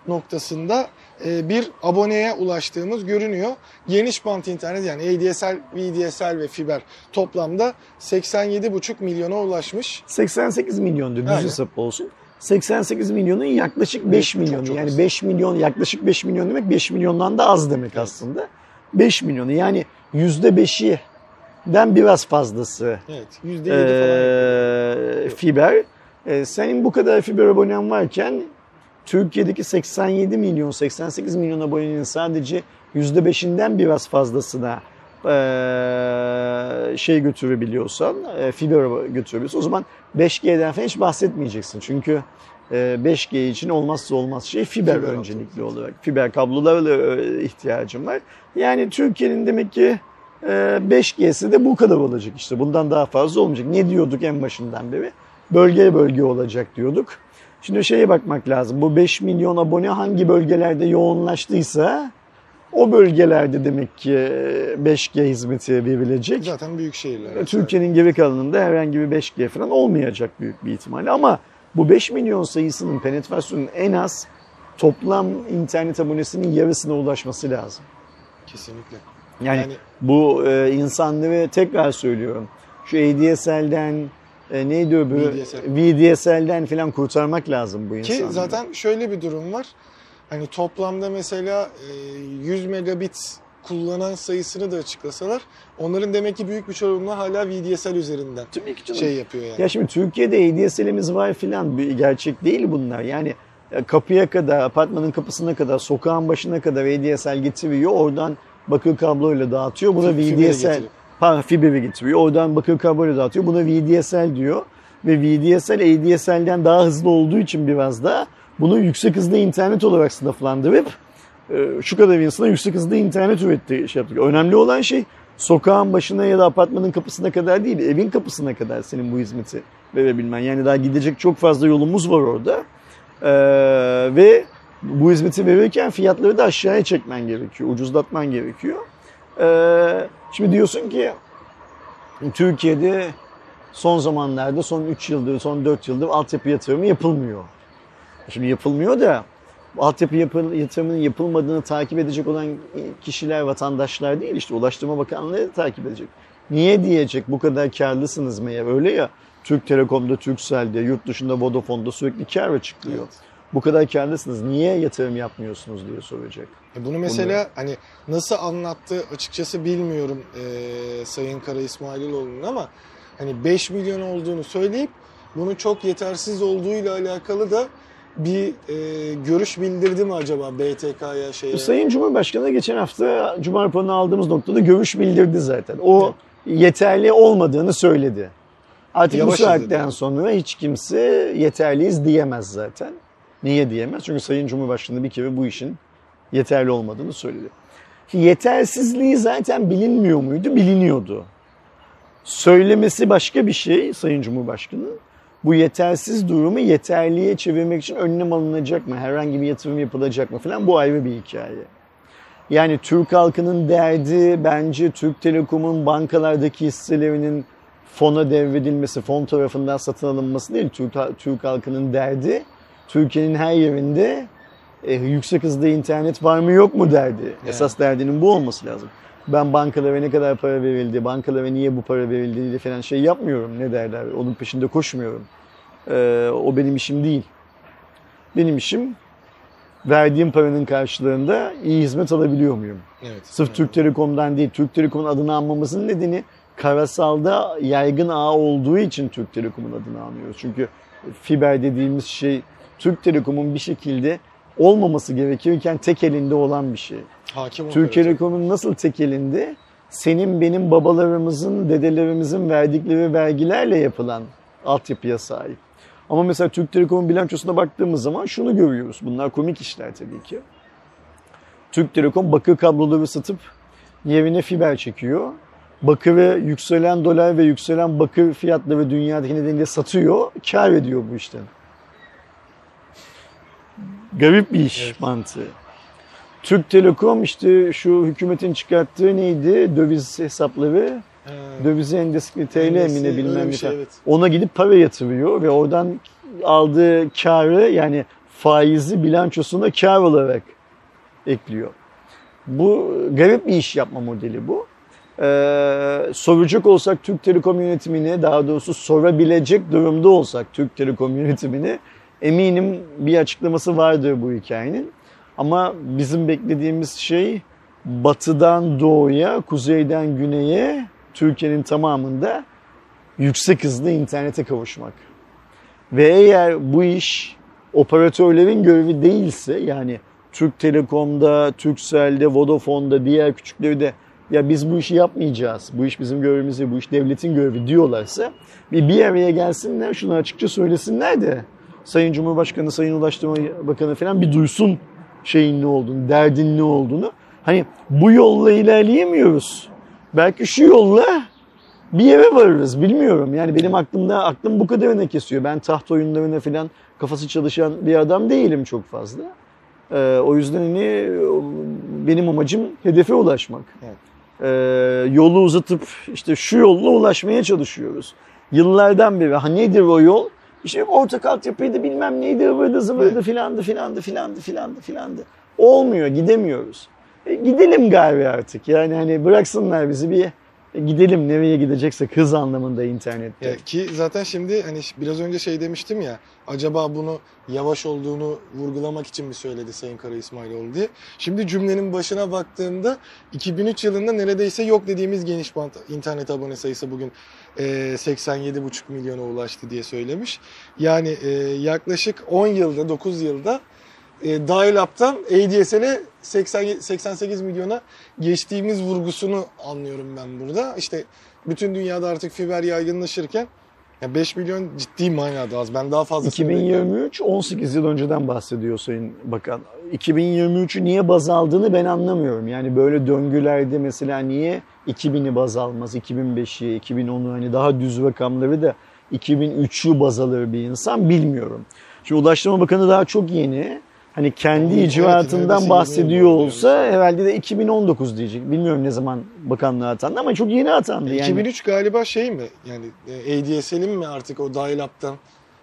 noktasında bir aboneye ulaştığımız görünüyor. Geniş bant internet yani A D S L, V D S L ve fiber toplamda seksen yedi buçuk milyona ulaşmış. seksen sekiz milyondu düz hesap olsun. seksen sekiz milyonun yaklaşık beş milyonu. Çok, çok yani beş milyon yaklaşık beş milyon demek beş milyondan da az demek evet. Aslında. beş milyonu yani yüzde beşinden biraz fazlası. Evet. yüzde yedi ee, falan. Fiber. Ee, senin bu kadar fiber abonen varken Türkiye'deki seksen yedi milyon, seksen sekiz milyon abonenin sadece yüzde beşinden biraz fazlasına e, şey götürebiliyorsan, e, fiber götürebiliyorsan, o zaman beş G'den falan hiç bahsetmeyeceksin. Çünkü e, beş G için olmazsa olmaz şey fiber, fiber öncelikli olarak. Fiber kablolarla ihtiyacım var. Yani Türkiye'nin demek ki beş G'si de bu kadar olacak işte. Bundan daha fazla olmayacak. Ne diyorduk en başından beri? Bölge bölge olacak diyorduk. Şimdi şeye bakmak lazım. Bu beş milyon abone hangi bölgelerde yoğunlaştıysa o bölgelerde demek ki beş G hizmeti verilecek. Zaten büyük şehirler. Türkiye'nin geri kalanında herhangi bir beş G falan olmayacak büyük bir ihtimalle. Ama bu beş milyon sayısının penetrasyonunun en az toplam internet abonesinin yarısına ulaşması lazım. Kesinlikle. Yani, yani bu e, insanları tekrar söylüyorum. Şu A D S L'den e, neydi öbürü? V D S L'den falan kurtarmak lazım bu insanları. Ki zaten şöyle bir durum var. Hani toplamda mesela yüz megabit kullanan sayısını da açıklasalar, onların demek ki büyük bir çoğunluğu hala V D S L üzerinden şey yapıyor yani. Ya şimdi Türkiye'de A D S L'imiz var filan, gerçek değil bunlar. Yani kapıya kadar, apartmanın kapısına kadar, sokağın başına kadar A D S L getiriyor. Oradan bakır kabloyla dağıtıyor. Buna V D S L, pardon, fiberi getiriyor. Oradan bakır kabloyla dağıtıyor. Buna V D S L diyor. Ve V D S L A D S L'den daha hızlı olduğu için biraz da bunu yüksek hızlı internet olarak sınıflandırıp şu kadar insana yüksek hızlı internet üretti, şey yaptık. Önemli olan şey sokağın başına ya da apartmanın kapısına kadar değil, evin kapısına kadar senin bu hizmeti verebilmen. Yani daha gidecek çok fazla yolumuz var orada. Ee, ve bu hizmeti verirken fiyatları da aşağıya çekmen gerekiyor, ucuzlatman gerekiyor. Ee, şimdi diyorsun ki Türkiye'de son zamanlarda, son üç yıldır, son dört yıldır altyapı yatırımı yapılmıyor. Şimdi yapılmıyor da altyapı yatırımının yapılmadığını takip edecek olan kişiler vatandaşlar değil, işte Ulaştırma Bakanlığı takip edecek. Niye diyecek, bu kadar karlısınız meğer, öyle ya, Türk Telekom'da, Turkcell'de, yurt dışında Vodafone'da sürekli kar açıklıyor. Evet. Bu kadar karlısınız, niye yatırım yapmıyorsunuz diye soracak. Bunu mesela bunu... hani nasıl anlattı açıkçası bilmiyorum e, Sayın Karaismailoğlu'nun, ama hani beş milyon olduğunu söyleyip bunun çok yetersiz olduğuyla alakalı da bir e, görüş bildirdi mi acaba B T K'ya şeye? Sayın Cumhurbaşkanı geçen hafta Cumhurbaşkanı'nı aldığımız noktada görüş bildirdi zaten. O evet, yeterli olmadığını söyledi. Artık yavaş bu saatten dedi, sonra hiç kimse yeterliyiz diyemez zaten. Niye diyemez? Çünkü Sayın Cumhurbaşkanı bir kere bu işin yeterli olmadığını söyledi. Yetersizliği zaten bilinmiyor muydu? Biliniyordu. Söylemesi başka bir şey Sayın Cumhurbaşkanı'nın. Bu yetersiz durumu yeterliye çevirmek için önlem alınacak mı? Herhangi bir yatırım yapılacak mı falan, bu ayrı bir hikaye. Yani Türk halkının derdi bence Türk Telekom'un bankalardaki hisselerinin fona devredilmesi, fon tarafından satın alınması değil. Türk, Türk halkının derdi Türkiye'nin her yerinde e, yüksek hızlı internet var mı yok mu derdi. Yani. Esas derdinin bu olması lazım. Ben bankalara ne kadar para verildi, bankalara niye bu para verildi diye falan şey yapmıyorum. Ne derler, onun peşinde koşmuyorum. E, o benim işim değil. Benim işim verdiğim paranın karşılığında iyi hizmet alabiliyor muyum? Evet. Sırf evet. Türk Telekom'dan değil. Türk Telekom'un adını anmamızın nedeni karasalda yaygın ağ olduğu için Türk Telekom'un adını anıyoruz. Çünkü fiber dediğimiz şey Türk Telekom'un bir şekilde olmaması gerekirken tek elinde olan bir şey. Hakim Türk Telekom'un nasıl tek elinde? Senin, benim, babalarımızın, dedelerimizin verdikleri vergilerle yapılan altyapıya sahip. Ama mesela Türk Telekom'un bilançosuna baktığımız zaman şunu görüyoruz. Bunlar komik işler tabii ki. Türk Telekom bakır kabloları satıp yerine fiber çekiyor. Bakır ve yükselen dolar ve yükselen bakır fiyatları dünyadaki nedeniyle satıyor, kar ediyor bu işten. Garip bir iş, evet, mantığı. Türk Telekom işte şu hükümetin çıkarttığı neydi? Döviz hesapları, evet, döviz endeksli T L emine bilmem ne. Şey, evet. Ona gidip para yatırıyor ve oradan aldığı karı, yani faizi bilançosuna kar olarak ekliyor. Bu garip bir iş yapma modeli bu. Ee, soracak olsak Türk Telekom yönetimini, daha doğrusu sorabilecek durumda olsak Türk Telekom yönetimini, eminim bir açıklaması vardır bu hikayenin. Ama bizim beklediğimiz şey batıdan doğuya, kuzeyden güneye, Türkiye'nin tamamında yüksek hızlı internete kavuşmak. Ve eğer bu iş operatörlerin görevi değilse, yani Türk Telekom'da, Turkcell'de, Vodafone'da, diğer küçükleri de ya biz bu işi yapmayacağız, bu iş bizim görevimiz değil, bu iş devletin görevi diyorlarsa bir bir araya gelsinler, şunu açıkça söylesinler de Sayın Cumhurbaşkanı, Sayın Ulaştırma Bakanı falan bir duysun şeyin ne olduğunu, derdin ne olduğunu. Hani bu yolla ilerleyemiyoruz. Belki şu yolla bir yere varırız, bilmiyorum. Yani benim aklımda, aklım bu kadarına kesiyor. Ben taht oyunlarına falan kafası çalışan bir adam değilim çok fazla. Ee, o yüzden hani benim amacım hedefe ulaşmak. Evet. Ee, yolu uzatıp işte şu yolla ulaşmaya çalışıyoruz. Yıllardan beri. Ha nedir o yol? İşte ortak altyapıydı, bilmem neydi, ıvırdı, zıvırdı, evet. filandı, filandı, filandı, filandı, filandı. Olmuyor, gidemiyoruz. E, gidelim galiba artık. Yani hani bıraksınlar bizi bir gidelim, nereye gideceksek hız anlamında internette. Ya ki zaten şimdi hani biraz önce şey demiştim ya, acaba bunu yavaş olduğunu vurgulamak için mi söyledi Sayın Karaismailoğlu diye. Şimdi cümlenin başına baktığımda iki bin üç yılında neredeyse yok dediğimiz geniş bant internet abone sayısı bugün seksen yedi buçuk milyona ulaştı diye söylemiş. Yani yaklaşık on yılda, dokuz yılda dial-up'tan A D S L'e seksen, seksen sekiz milyona geçtiğimiz vurgusunu anlıyorum ben burada. İşte bütün dünyada artık fiber yaygınlaşırken ya beş milyon ciddi manada az. Ben daha fazla. iki bin yirmi üç on sekiz yıl önceden bahsediyor Sayın Bakan. iki bin yirmi üçü niye baz aldığını ben anlamıyorum. Yani böyle döngülerde mesela niye iki bini baz almaz, iki bin beşi, iki bin onu, hani daha düz rakamları da iki bin üçü baz alır bir insan, bilmiyorum. Şimdi Ulaştırma Bakanı daha çok yeni. Hani kendi evet, icraatından evet, bahsediyor olsa herhalde de iki bin on dokuz diyecek. Bilmiyorum ne zaman bakanlığa atandı ama çok yeni atandı. Yani. iki bin üç galiba şey mi? Yani A D S L'in mi artık o dial-up'tan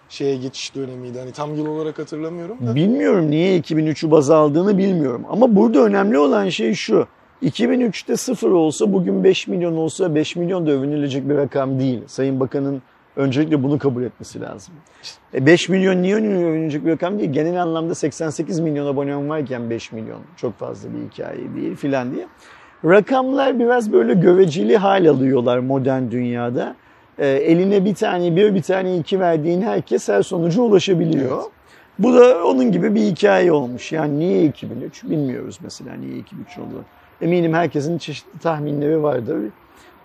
şeye geçiş dönemiydi? Hani tam yıl olarak hatırlamıyorum da. Bilmiyorum niye iki bin üçü baz aldığını bilmiyorum. Ama burada önemli olan şey şu. iki bin üçte sıfır olsa bugün beş milyon olsa beş milyon da övünülecek bir rakam değil. Sayın Bakan'ın öncelikle bunu kabul etmesi lazım. beş milyon niye övünecek bir rakam değil. Genel anlamda seksen sekiz milyon abonem varken beş milyon çok fazla bir hikaye değil filan diye. Rakamlar biraz böyle göreceli hal alıyorlar modern dünyada. E, eline bir tane bir, bir tane iki verdiğin herkes her sonuca ulaşabiliyor. Evet. Bu da onun gibi bir hikaye olmuş. Yani niye iki bin üç? Bilmiyoruz mesela niye iki bin üç oldu. Eminim herkesin çeşitli tahminleri vardır.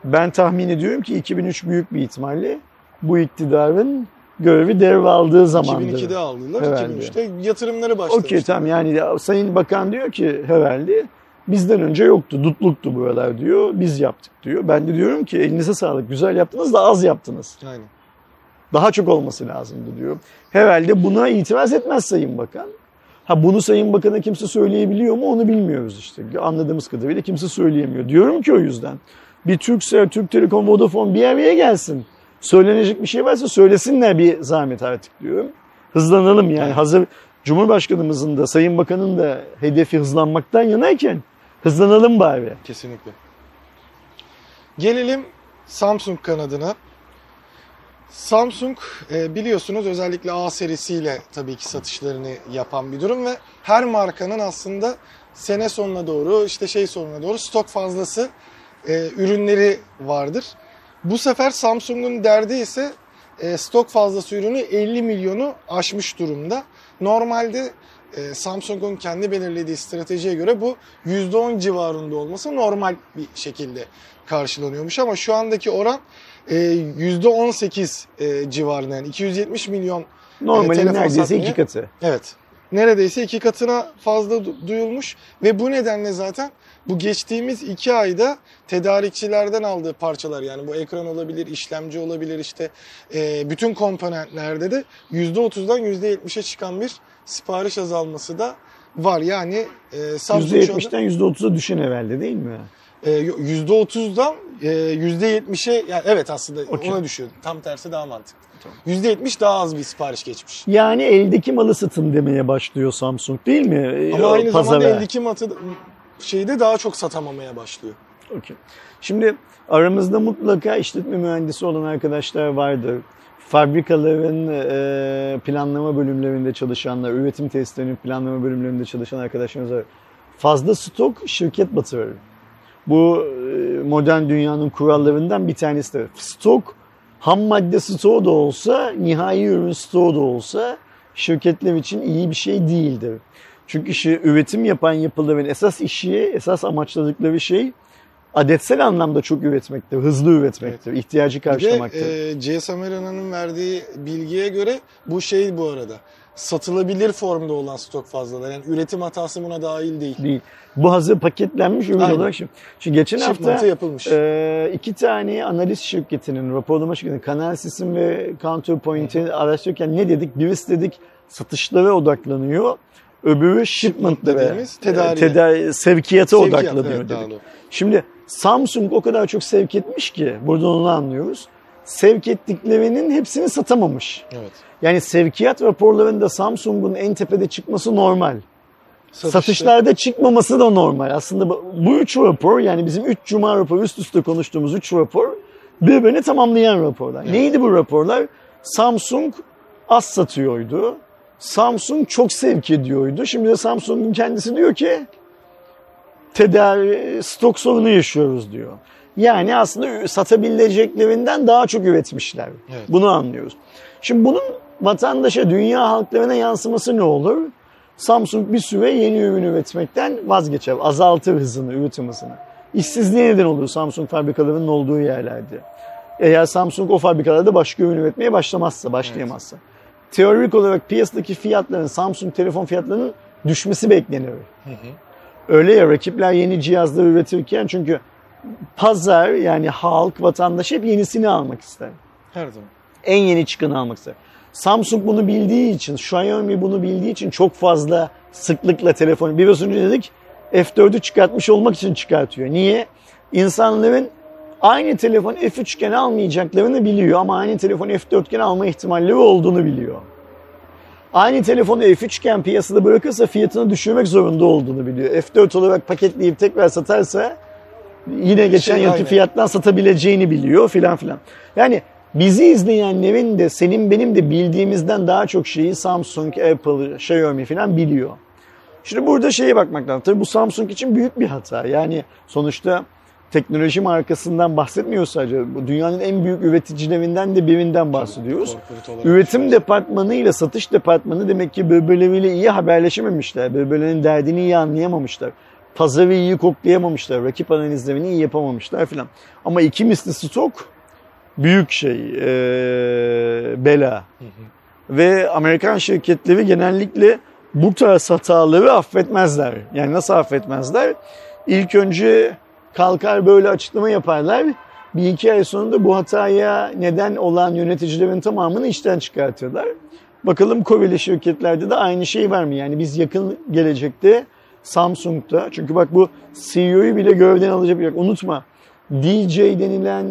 Ben tahmin ediyorum ki iki bin üç büyük bir ihtimalle bu iktidarın görevi devraldığı zamandır. iki bin ikide aldılar, herhalde. iki bin üçte yatırımları başlamıştı. Okey tamam, yani Sayın Bakan diyor ki herhalde bizden önce yoktu, dutluktu buralar diyor, biz yaptık diyor. Ben de diyorum ki elinize sağlık, güzel yaptınız da az yaptınız. Aynen. Daha çok olması lazımdı diyor. Herhalde buna itiraz etmez Sayın Bakan. Ha bunu Sayın Bakan'a kimse söyleyebiliyor mu onu bilmiyoruz işte. Anladığımız kadarıyla kimse söyleyemiyor. Diyorum ki o yüzden bir Turkcell, Türk Telekom, Vodafone bir araya gelsin. Söylenecek bir şey varsa söylesinler bir zahmet artık diyorum. Hızlanalım yani. Hazır Cumhurbaşkanımızın da Sayın Bakan'ın da hedefi hızlanmaktan yanayken hızlanalım bari. Kesinlikle. Gelelim Samsung kanadına. Samsung biliyorsunuz özellikle A serisiyle tabii ki satışlarını yapan bir durum ve her markanın aslında sene sonuna doğru işte şey sonuna doğru stok fazlası ürünleri vardır. Bu sefer Samsung'un derdi ise e, stok fazlası ürünü elli milyonu aşmış durumda. Normalde e, Samsung'un kendi belirlediği stratejiye göre bu yüzde on civarında olması normal bir şekilde karşılanıyormuş. Ama şu andaki oran e, yüzde on sekiz e, civarında, yani iki yüz yetmiş milyon normalin e, telefon neredeyse satmaya, iki katı. Evet, neredeyse iki katına fazla duyulmuş ve bu nedenle zaten bu geçtiğimiz iki ayda tedarikçilerden aldığı parçalar, yani bu ekran olabilir, işlemci olabilir, işte e, bütün komponentlerde de yüzde otuzdan yüzde yetmişe çıkan bir sipariş azalması da var. Yani e, Samsung yüzde yetmişten yüzde otuza düşen evvelde değil mi? E, yüzde otuzdan e, yüzde yetmişe, yani evet aslında okay. Ona düşüyor. Tam tersi daha mantıklı. Tamam. yüzde yetmiş daha az bir sipariş geçmiş. Yani eldeki malı satın demeye başlıyor Samsung değil mi? Ama o, aynı pazara. Zamanda eldeki malı şeyde daha çok satamamaya başlıyor. Okay. Şimdi aramızda mutlaka işletme mühendisi olan arkadaşlar vardır. Fabrikaların e, planlama bölümlerinde çalışanlar, üretim testlerinin planlama bölümlerinde çalışan arkadaşlarımız var. Fazla stok şirket batırır. Bu e, modern dünyanın kurallarından bir tanesi de. Stok, ham madde stoğu da olsa, nihai ürün stoğu da olsa şirketler için iyi bir şey değildir. Çünkü işi, üretim yapan yapıların esas işi, esas amaçladıkları şey adetsel anlamda çok üretmektir, hızlı üretmektir, evet. ihtiyacı karşılamaktır. E, C S M Arena'nın verdiği bilgiye göre bu şey bu arada satılabilir formda olan stok fazlalar. Yani üretim hatası buna dahil değil. Değil. Bu hazır paketlenmiş ürün olarak. Şimdi, şimdi geçen Şipmantı hafta yapılmış. E, iki tane analiz şirketinin, raporlama şirketinin, Canalsys'in ve Counterpoint'in evet. araştırırken ne dedik? Birisi dedik satışlara odaklanıyor. Öbürü shipment dediğimiz tedariğe, tedari, sevkiyata Sevkiyat, odaklanıyor evet, dedik. Şimdi Samsung o kadar çok sevk etmiş ki buradan onu anlıyoruz. Sevk ettiklerinin hepsini satamamış. Evet. Yani sevkiyat raporlarında Samsung'un en tepede çıkması normal. Satışta. Satışlarda çıkmaması da normal. Aslında bu üç rapor, yani bizim üç cuma raporu, üst üste konuştuğumuz üç rapor birbirini tamamlayan raporlar. Evet. Neydi bu raporlar? Samsung az satıyordu. Samsung çok sevk ediyordu. Şimdi de Samsung'un kendisi diyor ki tedari, stok sorunu yaşıyoruz diyor. Yani aslında satabileceklerinden daha çok üretmişler. Evet. Bunu anlıyoruz. Şimdi bunun vatandaşa, dünya halklarına yansıması ne olur? Samsung bir süre yeni ürün üretmekten vazgeçer. Azaltır hızını, üretim hızını. İşsizliğe neden olur Samsung fabrikalarının olduğu yerlerde. Eğer Samsung o fabrikalarda başka ürün üretmeye başlamazsa, başlayamazsa. Evet. Teorik olarak piyasadaki fiyatların, Samsung telefon fiyatlarının düşmesi beklenir. Hı hı. Öyle ya, rakipler yeni cihazları üretirken, çünkü pazar, yani halk, vatandaş hep yenisini almak ister. Her zaman. En yeni çıkanı almak ister. Samsung bunu bildiği için, Xiaomi bunu bildiği için çok fazla sıklıkla telefon, biraz önce dedik F dördü çıkartmış olmak için çıkartıyor. Niye? İnsanların aynı telefon F üçken almayacaklarını biliyor ama aynı telefon F dörtken alma ihtimalleri olduğunu biliyor. Aynı telefonu F üçken piyasada bırakırsa fiyatını düşürmek zorunda olduğunu biliyor. F dört olarak paketleyip tekrar satarsa yine geçen şey, yılki fiyattan satabileceğini biliyor filan filan. Yani bizi izleyenlerin de senin benim de bildiğimizden daha çok şeyi Samsung, Apple, Xiaomi filan biliyor. Şimdi burada şeye bakmak lazım. Tabii bu Samsung için büyük bir hata. Yani sonuçta teknoloji markasından bahsetmiyoruz sadece. Dünyanın en büyük üreticilerinden de birinden bahsediyoruz. Üretim departmanı ile satış departmanı demek ki birbirleriyle iyi haberleşememişler. Birbirlerinin derdini iyi anlayamamışlar. Pazarı iyi koklayamamışlar. Rakip analizlerini iyi yapamamışlar filan. Ama iki misli stok büyük şey. Ee, bela. Hı hı. Ve Amerikan şirketleri genellikle bu tarz hataları affetmezler. Yani nasıl affetmezler? İlk önce kalkar böyle açıklama yaparlar. Bir iki ay sonunda bu hataya neden olan yöneticilerin tamamını işten çıkartıyorlar. Bakalım Koreli şirketlerde de aynı şey var mı? Yani biz yakın gelecekte Samsung'da, çünkü bak bu C E O'yu bile görevden alacak. Unutma, D J denilen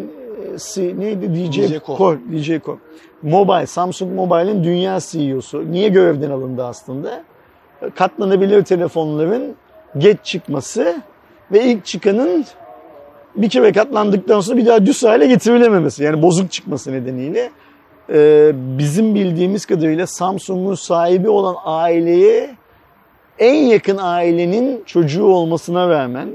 neydi? D J Core. D J Core. Mobile, Samsung Mobile'in dünya C E O'su. Niye görevden alındı aslında? Katlanabilir telefonların geç çıkması ve ilk çıkanın bir kere katlandıktan sonra bir daha düz hale getirilememesi, yani bozuk çıkması nedeniyle e, bizim bildiğimiz kadarıyla Samsung'un sahibi olan aileye en yakın ailenin çocuğu olmasına rağmen,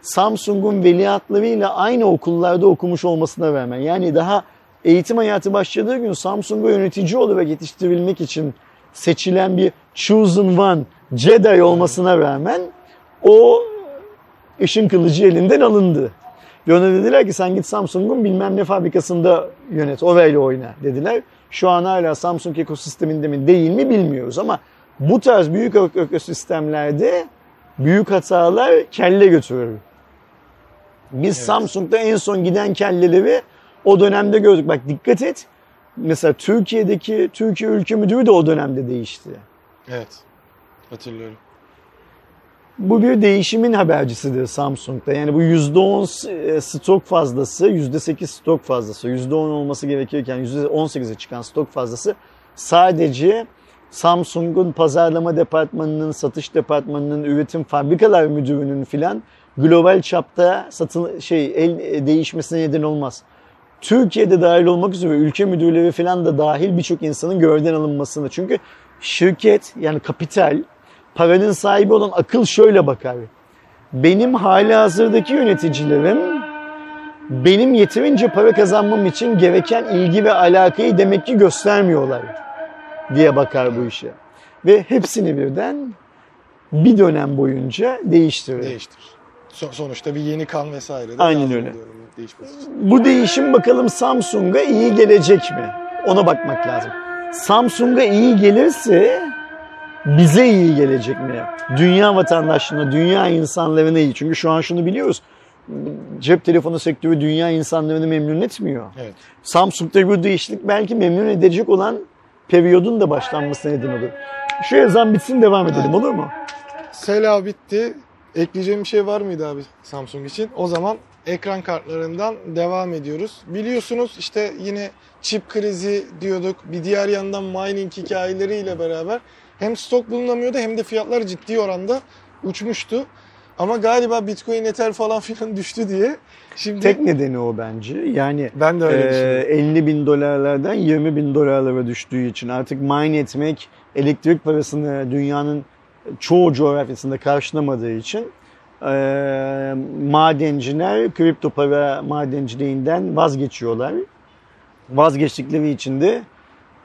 Samsung'un veliahtlarıyla aynı okullarda okumuş olmasına rağmen, yani daha eğitim hayatı başladığı gün Samsung'a yönetici olarak yetiştirilmek için seçilen bir chosen one, Jedi olmasına rağmen o ışın kılıcı elinden alındı. Ve ona dediler ki sen git Samsung'un bilmem ne fabrikasında yönet, orayla oyna dediler. Şu an hala Samsung ekosisteminde mi değil mi bilmiyoruz ama bu tarz büyük ekosistemlerde büyük hatalar kelle götürür. Biz evet. Samsung'da en son giden kelleleri o dönemde gördük. Bak dikkat et, mesela Türkiye'deki Türkiye Ülke Müdürü de o dönemde değişti. Evet, hatırlıyorum. Bu bir değişimin habercisidir Samsung'da. Yani bu yüzde on stok fazlası, yüzde sekiz stok fazlası, yüzde on olması gerekirken yüzde on sekize çıkan stok fazlası sadece Samsung'un pazarlama departmanının, satış departmanının, üretim fabrikalar müdürünün filan global çapta satın, şey el değişmesine neden olmaz. Türkiye'de dahil olmak üzere ülke müdürleri filan da dahil birçok insanın görevden alınmasını. Çünkü şirket, yani kapital, paranın sahibi olan akıl şöyle bakar. Benim halihazırdaki yöneticilerim benim yeterince para kazanmam için gereken ilgi ve alakayı demek ki göstermiyorlar diye bakar bu işe. Ve hepsini birden bir dönem boyunca değiştirir. Değiştir. sonuçta bir yeni kan vesaire de. Aynen öyle. Bu değişim bakalım Samsung'a iyi gelecek mi? Ona bakmak lazım. Samsung'a iyi gelirse bize iyi gelecek mi? Dünya vatandaşlığına, dünya insanlarına iyi. Çünkü şu an şunu biliyoruz. Cep telefonu sektörü dünya insanlarını memnun etmiyor. Evet. Samsung'da bu değişiklik belki memnun edecek olan periyodun da başlanmasına neden olur. Şu yazan bitsin, devam edelim, evet. Olur mu? Sela bitti. Ekleyeceğim bir şey var mıydı abi Samsung için? O zaman ekran kartlarından devam ediyoruz. Biliyorsunuz işte yine çip krizi diyorduk. Bir diğer yandan mining hikayeleriyle beraber hem stok bulunamıyordu hem de fiyatlar ciddi oranda uçmuştu. Ama galiba Bitcoin, Ether falan filan düştü diye. Şimdi tek nedeni o bence. Yani ben de öyle e, elli bin dolarlardan yirmi bin dolarlara düştüğü için artık mine etmek elektrik parasını dünyanın çoğu coğrafyasında karşılamadığı için e, madenciler kripto para madenciliğinden vazgeçiyorlar. Vazgeçtikleri için de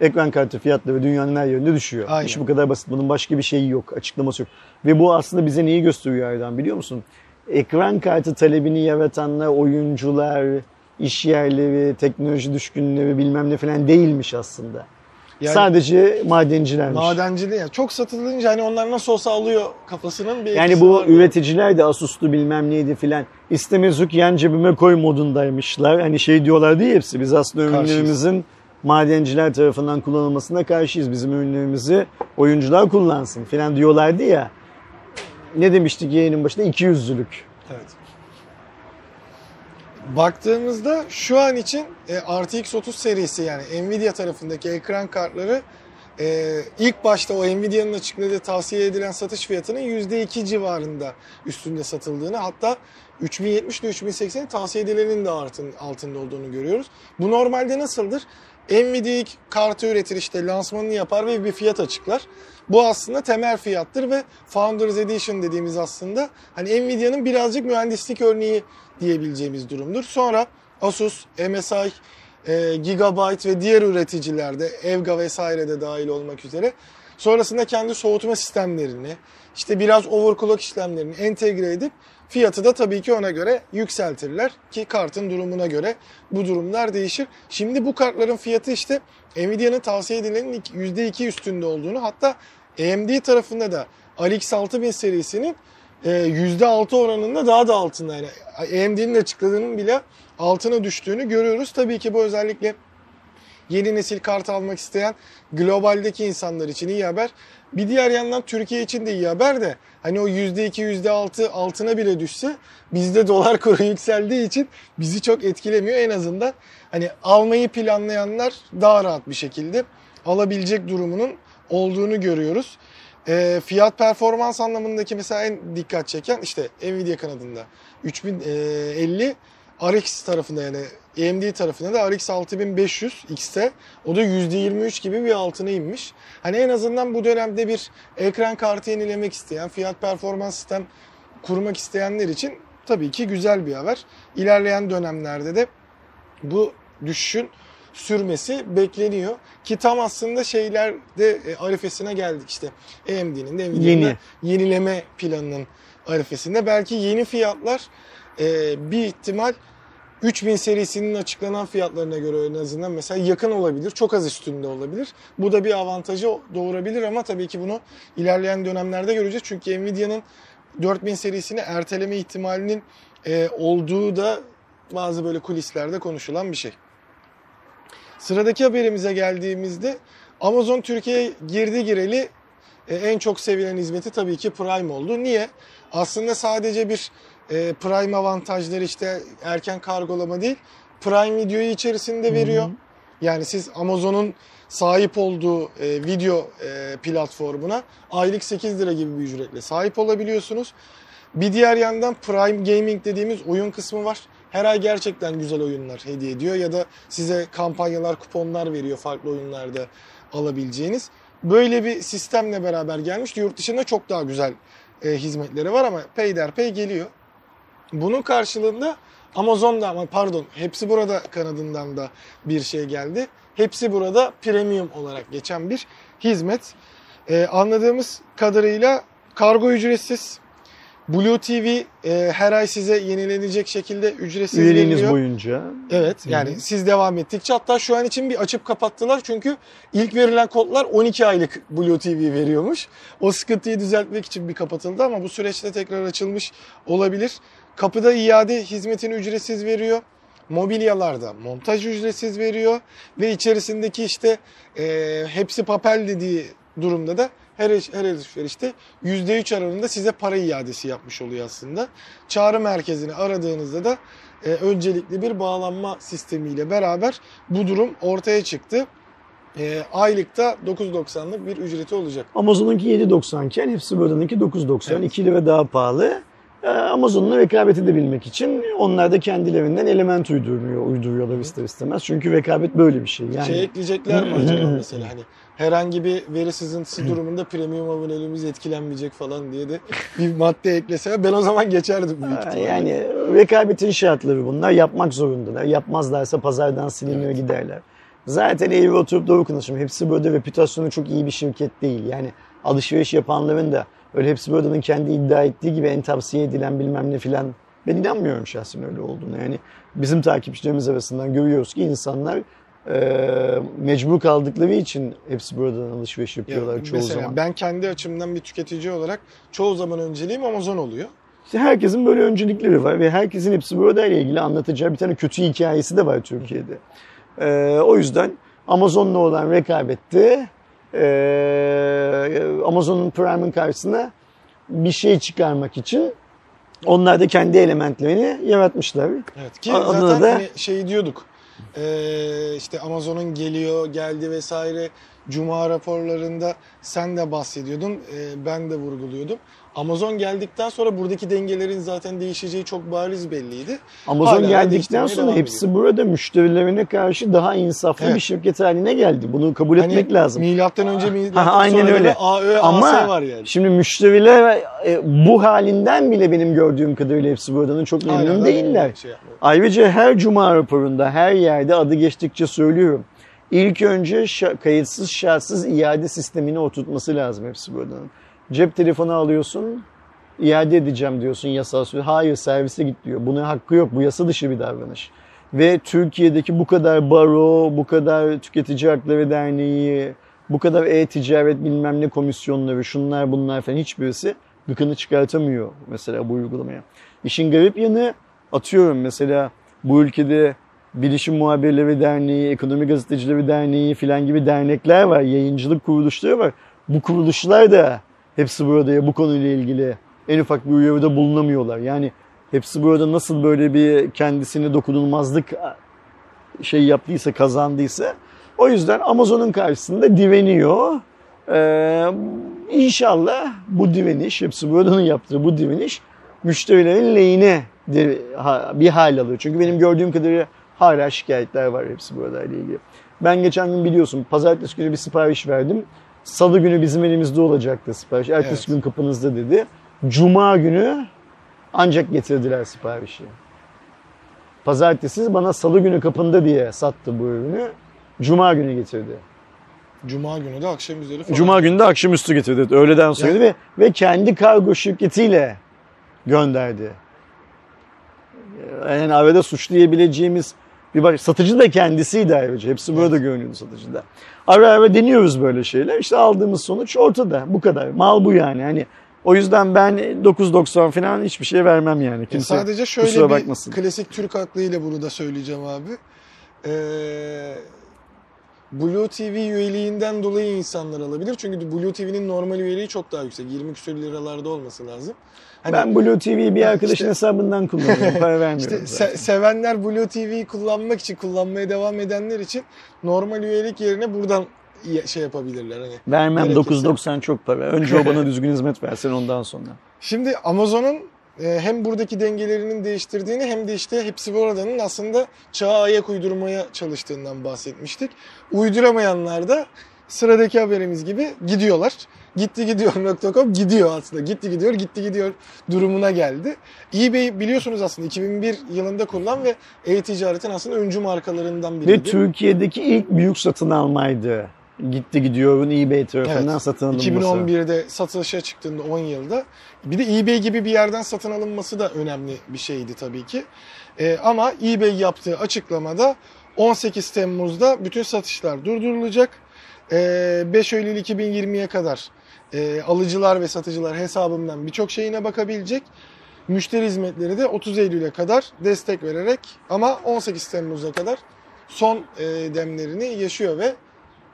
ekran kartı fiyatları dünyanın her yerinde düşüyor. Aynen. İş bu kadar basit. Bunun başka bir şeyi yok. Açıklaması yok. Ve bu aslında bize neyi gösteriyor Erdoğan, biliyor musun? Ekran kartı talebini yaratanlar, oyuncular, iş yerleri, teknoloji düşkünleri bilmem ne falan değilmiş aslında. Yani sadece madencilermiş. Madenciliği yani. Çok satılınca hani onlar nasıl olsa alıyor kafasının. Bir yani bu var, üreticiler de Asus'tu bilmem neydi filan. İstemezük yan cebime koy modundaymışlar. Hani şey diyorlar diye hepsi. Biz aslında ürünlerimizin madenciler tarafından kullanılmasına karşıyız. Bizim ürünlerimizi oyuncular kullansın filan diyorlardı ya. Ne demiştik yayının başında? iki yüzlülük. Evet. Baktığımızda şu an için R T X otuz serisi yani Nvidia tarafındaki ekran kartları ilk başta o Nvidia'nın açıkladığı tavsiye edilen satış fiyatının yüzde iki civarında üstünde satıldığını, hatta üç bin yetmiş ile üç bin seksen tavsiye edilenin de altında olduğunu görüyoruz. Bu normalde nasıldır? Nvidia kartı üretir, işte lansmanını yapar ve bir fiyat açıklar. Bu aslında temel fiyattır ve Founders Edition dediğimiz aslında hani Nvidia'nın birazcık mühendislik örneği diyebileceğimiz durumdur. Sonra Asus, M S I, e, Gigabyte ve diğer üreticilerde, Evga vesaire de dahil olmak üzere sonrasında kendi soğutma sistemlerini, işte biraz overclock işlemlerini entegre edip fiyatı da tabii ki ona göre yükseltirler ki kartın durumuna göre bu durumlar değişir. Şimdi bu kartların fiyatı işte Nvidia'nın tavsiye edilenin yüzde iki üstünde olduğunu, hatta A M D tarafında da R X altı bin serisinin yüzde altı oranında daha da altında, yani A M D'nin açıkladığının bile altına düştüğünü görüyoruz. Tabii ki bu özellikle yeni nesil kart almak isteyen globaldeki insanlar için iyi haber. Bir diğer yandan Türkiye için de iyi haber de hani o yüzde iki, yüzde altı altına bile düşse bizde dolar kuru yükseldiği için bizi çok etkilemiyor. En azından hani almayı planlayanlar daha rahat bir şekilde alabilecek durumunun olduğunu görüyoruz. E, fiyat performans anlamındaki mesela en dikkat çeken işte Nvidia kanadında üç bin elli, R X tarafında yani A M D tarafında da R X altı bin beş yüz X'te o da yüzde yirmi üç gibi bir altına inmiş. Hani en azından bu dönemde bir ekran kartı yenilemek isteyen, fiyat performans sistem kurmak isteyenler için tabii ki güzel bir haber. İlerleyen dönemlerde de bu düşüşün sürmesi bekleniyor ki tam aslında şeylerde arifesine geldik işte A M D'nin de Nvidia'nın Yeni. yenileme planının arifesinde. Belki yeni fiyatlar Ee, bir ihtimal üç bin serisinin açıklanan fiyatlarına göre en azından mesela yakın olabilir, çok az üstünde olabilir. Bu da bir avantajı doğurabilir ama tabii ki bunu ilerleyen dönemlerde göreceğiz. Çünkü Nvidia'nın dört bin serisini erteleme ihtimalinin e, olduğu da bazı böyle kulislerde konuşulan bir şey. Sıradaki haberimize geldiğimizde Amazon Türkiye'ye girdi gireli e, en çok sevilen hizmeti tabii ki Prime oldu. Niye? Aslında sadece bir Prime avantajları işte erken kargolama değil, Prime videoyu içerisinde veriyor. Hı hı. Yani siz Amazon'un sahip olduğu e, video e, platformuna aylık sekiz lira gibi bir ücretle sahip olabiliyorsunuz. Bir diğer yandan Prime Gaming dediğimiz oyun kısmı var. Her ay gerçekten güzel oyunlar hediye ediyor ya da size kampanyalar, kuponlar veriyor farklı oyunlarda alabileceğiniz. Böyle bir sistemle beraber gelmiş. Yurt dışında çok daha güzel e, hizmetleri var ama peyderpey geliyor. Bunun karşılığında Amazon'da ama pardon Hepsiburada kanadından da bir şey geldi. Hepsiburada premium olarak geçen bir hizmet. Ee, anladığımız kadarıyla kargo ücretsiz, BluTV e, her ay size yenilenecek şekilde ücretsiz veriliyor. Üyeliğiniz boyunca. Evet, yani Hı. siz devam ettikçe, hatta şu an için bir açıp kapattılar çünkü ilk verilen kodlar on iki aylık BluTV veriyormuş. O sıkıntıyı düzeltmek için bir kapatıldı ama bu süreçte tekrar açılmış olabilir. Kapıda iade hizmetini ücretsiz veriyor. Mobilyalarda montaj ücretsiz veriyor ve içerisindeki işte e, hepsi papel dediği durumda da her, her alışverişte yüzde üç aralığında size para iadesi yapmış oluyor aslında. Çağrı merkezini aradığınızda da e, öncelikli bir bağlanma sistemiyle beraber bu durum ortaya çıktı. E, aylıkta dokuz doksanlık bir ücreti olacak. Amazon'unki yedi doksanken, Hepsiburada'nınki dokuz doksan, evet. ikili ve daha pahalı. Amazon'la rekabet edebilmek için onlar da kendilerinden element uyduruyor, uyduruyorlar ister istemez. Çünkü rekabet böyle bir şey. Yani... Şey ekleyecekler mi acaba mesela? Hani herhangi bir veri sızıntısı durumunda premium aboneliğimiz etkilenmeyecek falan diye de bir madde eklese ben o zaman geçerdim büyük ihtimalle. Yani rekabetin şartları bunlar. Yapmak zorundalar. Yapmazlarsa pazardan siliniyor, evet. giderler. Zaten eğri oturup doğru konuşalım. Hepsiburada reputasyonu çok iyi bir şirket değil. Yani alışveriş yapanların da öyle Hepsiburada'nın kendi iddia ettiği gibi en tavsiye edilen bilmem ne filan, ben inanmıyorum şahsen öyle olduğunu. Yani bizim takipçilerimiz arasından görüyoruz ki insanlar e, mecbur kaldıkları için Hepsiburada'dan alışveriş yapıyorlar ya, çoğu mesela zaman. Ben kendi açımdan bir tüketici olarak çoğu zaman önceliğim Amazon oluyor. İşte herkesin böyle öncelikleri var ve herkesin Hepsiburada ile ilgili anlatacağı bir tane kötü hikayesi de var Türkiye'de. E, o yüzden Amazon'la olan rekabette Ee, Amazon'un Prime'ın karşısına bir şey çıkarmak için onlar da kendi elementlerini yaratmışlar. Evet, ki Adana zaten da... hani şey diyorduk, ee, işte Amazon'un geliyor, geldi vesaire. Cuma raporlarında sen de bahsediyordun, ee, ben de vurguluyordum. Amazon geldikten sonra buradaki dengelerin zaten değişeceği çok bariz belliydi. Amazon Hala geldikten sonra Hepsiburada müşterilerine karşı daha insaflı evet. bir şirket haline geldi. Bunu kabul hani etmek lazım. Milattan önce milattan sonra aynen öyle. A Ö, A S var yani. Şimdi müşteriler bu halinden bile benim gördüğüm kadarıyla Hepsiburada'nın çok memnun değiller. Şey Ayrıca her Cuma raporunda her yerde adı geçtikçe söylüyorum. İlk önce şa- kayıtsız şartsız iade sistemini oturtması lazım Hepsiburada'nın. Cep telefonu alıyorsun, iade edeceğim diyorsun yasal süre. Hayır, servise git diyor. Buna hakkı yok. Bu yasa dışı bir davranış. Ve Türkiye'deki bu kadar baro, bu kadar tüketici hakları derneği, bu kadar e-ticaret bilmem ne komisyonları, şunlar bunlar falan hiçbirisi gıkını çıkartamıyor mesela bu uygulamaya. İşin garip yanı, atıyorum mesela bu ülkede Bilişim Muhabirleri Derneği, Ekonomi Gazetecileri Derneği filan gibi dernekler var, yayıncılık kuruluşları var. Bu kuruluşlar da Hepsiburada'ya bu konuyla ilgili en ufak bir uyarıda bulunamıyorlar. Yani Hepsiburada nasıl böyle bir kendisine dokunulmazlık şey yaptıysa, kazandıysa, o yüzden Amazon'un karşısında direniyor. Ee, inşallah bu direniş, Hepsiburada'nın yaptığı bu direniş müşterilerin lehine bir hal alıyor. Çünkü benim gördüğüm kadarıyla hala şikayetler var Hepsiburada ile ilgili. Ben geçen gün biliyorsun pazartesi günü bir sipariş verdim. Salı günü bizim elimizde olacaktı sipariş. Ertesi evet. gün kapınızda dedi. Cuma günü ancak getirdiler siparişi. Pazartesi bana salı günü kapında diye sattı bu ürünü. Cuma günü getirdi. Cuma günü de akşamüstü falan. Cuma günü de akşamüstü getirdi. Öğleden sonra yani. ve, ve kendi kargo şirketiyle gönderdi. Yani A V D'de suçlayabileceğimiz bir baş... Satıcı da kendisiydi ayrıca. Hepsiburada evet. görünüyordu satıcı da. Ara ara deniyoruz böyle şeyler. İşte aldığımız sonuç ortada. Bu kadar. Mal bu yani. Hani o yüzden ben dokuz doksan falan hiçbir şey vermem yani. Kimse e sadece şöyle bir klasik Türk aklıyla bunu da söyleyeceğim abi. Ee, BluTV üyeliğinden dolayı insanlar alabilir. Çünkü BluTV'nin normal üyeliği çok daha yüksek. yirmi küsur liralarda olması lazım. Hani, ben BluTV'yi bir arkadaşın işte, hesabından kullanıyorum. Para vermiyorum. İşte se- sevenler BluTV'yi kullanmak için, kullanmaya devam edenler için normal üyelik yerine buradan şey yapabilirler. Hani, vermem dokuz doksan çok para. Önce o bana düzgün hizmet versin, ondan sonra. Şimdi Amazon'un hem buradaki dengelerinin değiştirdiğini hem de işte Hepsiburada'nın aslında çağa ayak uydurmaya çalıştığından bahsetmiştik. Uyduramayanlar da sıradaki haberimiz gibi gidiyorlar. Gitti gidiyor nokta com gidiyor aslında. Gitti gidiyor, gitti gidiyor durumuna geldi. eBay biliyorsunuz aslında iki bin bir yılında kurulan ve e-ticaretin aslında öncü markalarından biriydi. Ve Türkiye'deki ilk büyük satın almaydı gitti gidiyor ürün eBay tarafından evet, satın alınması. iki bin on birde satışa çıktığında on yılda. Bir de eBay gibi bir yerden satın alınması da önemli bir şeydi tabii ki. Ee, ama eBay yaptığı açıklamada on sekiz Temmuz'da bütün satışlar durdurulacak. Ee, beş Eylül iki bin yirmiye kadar e, alıcılar ve satıcılar hesabımdan birçok şeyine bakabilecek. Müşteri hizmetleri de otuz Eylül'e kadar destek vererek ama on sekiz Temmuz'a kadar son e, demlerini yaşıyor ve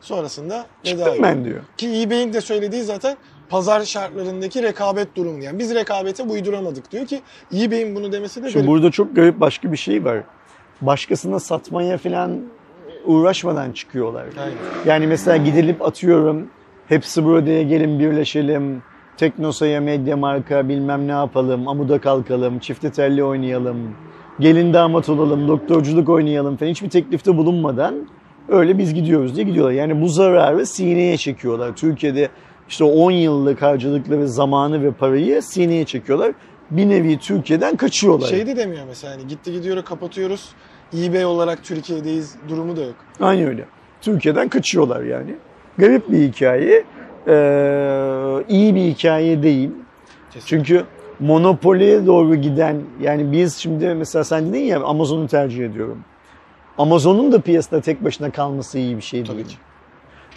sonrasında veda ediyor. Diyor. Ki eBay'in de söylediği zaten pazar şartlarındaki rekabet durumu. Yani biz rekabete uyduramadık diyor ki eBay'in bunu demesi de... Şimdi burada çok garip başka bir şey var. Başkasına satmaya falan uğraşmadan çıkıyorlar. Aynen. Yani mesela gidilip atıyorum Hepsiburada'ya gelin birleşelim, Teknosa'ya, MediaMarkt'a bilmem ne yapalım, amuda kalkalım, çifte telli oynayalım, gelin damat olalım, doktorculuk oynayalım falan hiçbir teklifte bulunmadan öyle biz gidiyoruz diye gidiyorlar. Yani bu zararı sineye çekiyorlar. Türkiye'de işte on yıllık harcadıkları zamanı ve parayı sineye çekiyorlar. Bir nevi Türkiye'den kaçıyorlar. Şey de demiyor mesela hani gitti gidiyor kapatıyoruz, eBay olarak Türkiye'deyiz durumu da yok. Aynı öyle. Türkiye'den kaçıyorlar yani. Garip bir hikaye. Ee, iyi bir hikaye değil. Kesinlikle. Çünkü monopoliye doğru giden yani biz şimdi mesela sen dedin ya Amazon'u tercih ediyorum. Amazon'un da piyasada tek başına kalması iyi bir şey değil. Tabii ki.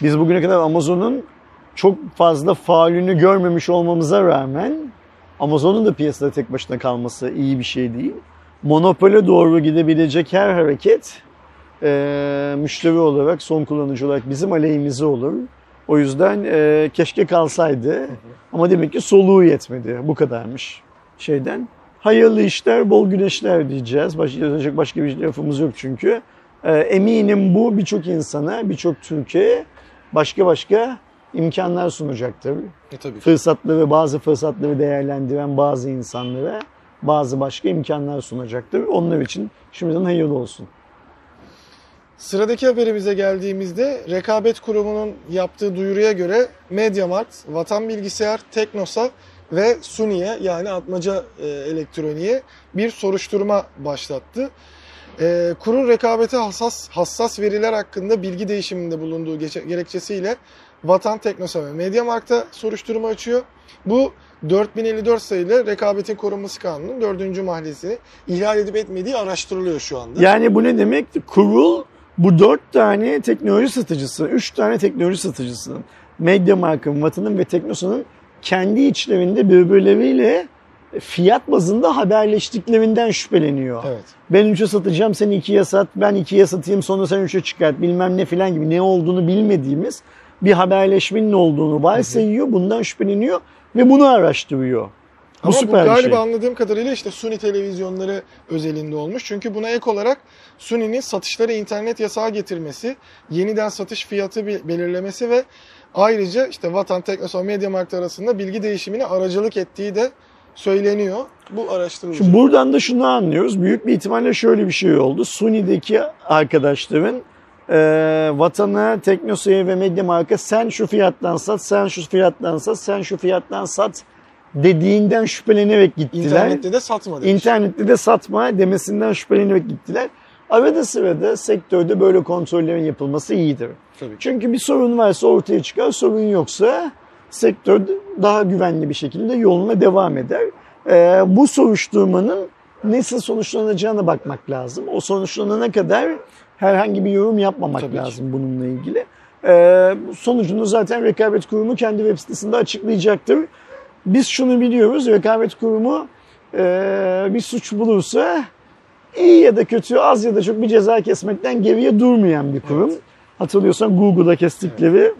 Biz bugüne kadar Amazon'un çok fazla faalünü görmemiş olmamıza rağmen Amazon'un da piyasada tek başına kalması iyi bir şey değil. Monopole doğru gidebilecek her hareket e, müşteri olarak, son kullanıcı olarak bizim aleyhimize olur. O yüzden e, keşke kalsaydı. Hı hı. Ama demek ki soluğu yetmedi. Bu kadarmış şeyden. Hayırlı işler, bol güneşler diyeceğiz. Başka, başka bir lafımız yok çünkü. E, eminim bu birçok insana, birçok Türkiye'ye başka başka imkanlar sunacaktır. E, tabii. Fırsatları, bazı fırsatları değerlendiren bazı insanlara bazı başka imkanlar sunacaktır. Onlar için şimdiden hayırlı olsun. Sıradaki haberimize geldiğimizde Rekabet Kurumu'nun yaptığı duyuruya göre MediaMarkt, Vatan Bilgisayar, Teknosa ve Suni'ye yani Atmaca Elektroniğe bir soruşturma başlattı. E, kurul rekabete hassas, hassas veriler hakkında bilgi değişiminde bulunduğu gerekçesiyle Vatan, Teknosa ve MediaMarkt'a soruşturma açıyor. Bu dört bin elli dört sayılı Rekabetin Korunması Kanunu'nun dördüncü maddesini ihlal edip etmediği araştırılıyor şu anda. Yani bu ne demek? Kurul bu dört tane teknoloji satıcısı, üç tane teknoloji satıcısının, MediaMarkt'ın, Vatan'ın ve Teknosa'nın kendi içlerinde birbirleriyle fiyat bazında haberleştiklerinden şüpheleniyor. Evet. Ben üçe satacağım, sen ikiye sat, ben ikiye satayım, sonra sen üçe çıkart, bilmem ne filan gibi ne olduğunu bilmediğimiz bir haberleşmenin olduğunu varsayıyor, bundan şüpheleniyor ve bunu araştırıyor. Bu Ama süper bu galiba şey. Anladığım kadarıyla işte Suni televizyonları özelinde olmuş. Çünkü buna ek olarak Suni'nin satışları internet yasağı getirmesi, yeniden satış fiyatı belirlemesi ve ayrıca işte Vatan, Teknosa, MediaMarkt arasında bilgi değişimine aracılık ettiği de söyleniyor. Bu araştırılacak. Şimdi buradan da şunu anlıyoruz. Büyük bir ihtimalle şöyle bir şey oldu. Suni'deki arkadaşların e, Vatan'a, Teknosa'ya ve MediaMarkt'a sen şu fiyattan sat, sen şu fiyattan sat, sen şu fiyattan sat dediğinden şüphelenerek gittiler. İnternette de satma demiş. İnternette de satma demesinden şüphelenerek gittiler. Arada sırada sektörde böyle kontrollerin yapılması iyidir. Tabii. Çünkü bir sorun varsa ortaya çıkar, sorun yoksa sektör daha güvenli bir şekilde yoluna devam eder. Ee, bu soruşturmanın nasıl sonuçlanacağına bakmak lazım. O sonuçlanana kadar herhangi bir yorum yapmamak Tabii lazım ki. Bununla ilgili. Ee, sonucunu zaten Rekabet Kurumu kendi web sitesinde açıklayacaktır. Biz şunu biliyoruz, Rekabet Kurumu e, bir suç bulursa iyi ya da kötü, az ya da çok bir ceza kesmekten geriye durmayan bir kurum. Evet. Hatırlıyorsan Google'da kestikleri evet.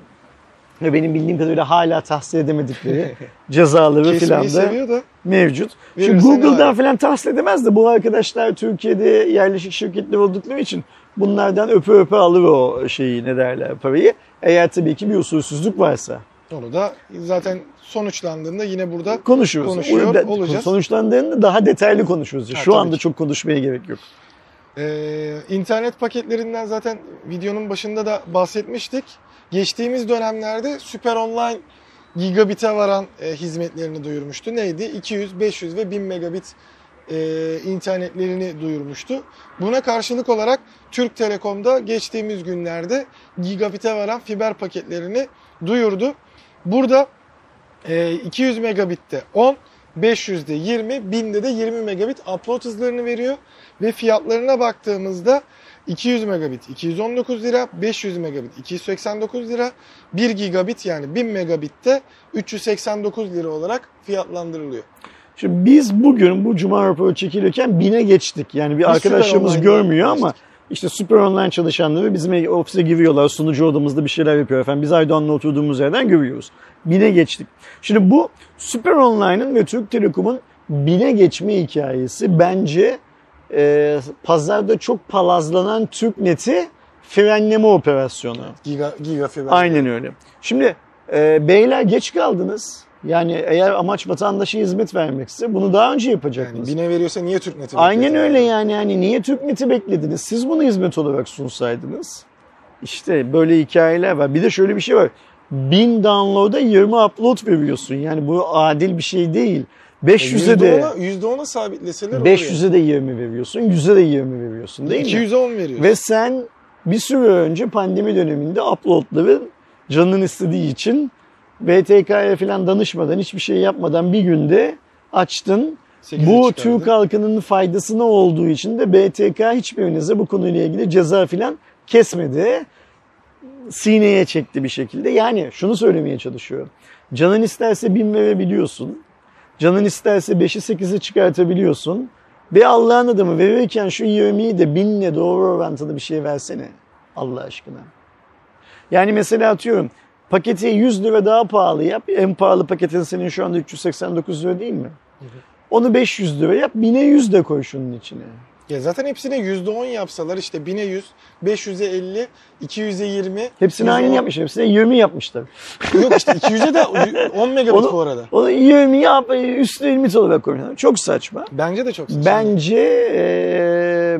ve benim bildiğim kadarıyla hala tahsil edemedikleri cezaları falan da mevcut. Şimdi Google'dan falan tahsil edemez de bu arkadaşlar Türkiye'de yerleşik şirketler oldukları için bunlardan öpe öpe alır o şeyi, ne derler, parayı. Eğer tabii ki bir usulsüzlük varsa. Onu da zaten sonuçlandığında yine burada konuşuyoruz. Konuşuyor de, olacağız. Sonuçlandığında daha detaylı konuşuyoruz. Ha, Şu anda ki. çok konuşmaya gerek yok. Ee, internet paketlerinden zaten videonun başında da bahsetmiştik. Geçtiğimiz dönemlerde Süper Online gigabit'e varan e, hizmetlerini duyurmuştu. Neydi? iki yüz, beş yüz ve bin megabit e, internetlerini duyurmuştu. Buna karşılık olarak Türk Telekom'da geçtiğimiz günlerde gigabit'e varan fiber paketlerini duyurdu. Burada e, iki yüz megabit'te on, beş yüz'de yirmi, bin'de de yirmi megabit upload hızlarını veriyor ve fiyatlarına baktığımızda iki yüz megabit iki yüz on dokuz lira, beş yüz megabit iki yüz seksen dokuz lira, bir gigabit yani bin megabitte üç yüz seksen dokuz lira olarak fiyatlandırılıyor. Şimdi biz bugün bu cuma raporu çekilirken bine geçtik. Yani bir biz arkadaşlarımız görmüyor ama geçtik. İşte Süper Online çalışanları bizim ofise giriyorlar, sunucu odamızda bir şeyler yapıyor efendim. Biz Aydoğan'la oturduğumuz yerden görüyoruz. bine geçtik. Şimdi bu Süper Online'ın ve Türk Telekom'un bine geçme hikayesi bence e, pazarda çok palazlanan TürkNet'i frenleme operasyonu. Giga, giga fren. Aynen öyle. Şimdi e, beyler geç kaldınız. Yani eğer amaç vatandaşa hizmet vermekse bunu daha önce yapacaktınız. Yani bine veriyorsa niye TürkNet'i beklediniz? Aynen öyle yani. yani niye TürkNet'i beklediniz? Siz bunu hizmet olarak sunsaydınız. İşte böyle hikayeler var. Bir de şöyle bir şey var. bin download'a yirmi upload veriyorsun. Yani bu adil bir şey değil. beş yüz'e de yüzde on'a sabitleseler olur. beş yüz'e de yirmi veriyorsun. yüz'e de yirmi veriyorsun değil mi? iki yüz on veriyorsun. Ve sen bir süre önce pandemi döneminde upload'ları canın istediği için B T K'ya falan danışmadan, hiçbir şey yapmadan bir günde açtın. Bu çıkardı. Türk halkının faydasına olduğu için de B T K hiçbirinize bu konuyla ilgili ceza falan kesmedi. Sineye çekti bir şekilde. Yani şunu söylemeye çalışıyorum. Canın isterse bin verebiliyorsun. Canın isterse beşi sekize çıkartabiliyorsun. Ve Allah'ın adamı verirken şu yirmiyi de binle doğru orantılı bir şey versene. Allah aşkına. Yani mesela atıyorum. Paketi yüz lira daha pahalı yap. En pahalı paketin senin şu anda üç yüz seksen dokuz lira değil mi? Evet. Onu beş yüz lira yap. Bine yüz de koy şunun içine. Ya zaten hepsine yüzde on yapsalar işte bine yüz, beş yüz'e elli, iki yüz'e yirmi. Hepsini aynı yapmış. Hepsine yirmi yapmışlar. Yok işte iki yüz'e de on megabit onu, bu arada. Onu yirmi yap, üstüne limit olarak koyuyorlar. Çok saçma. Bence de çok saçma. Bence ee,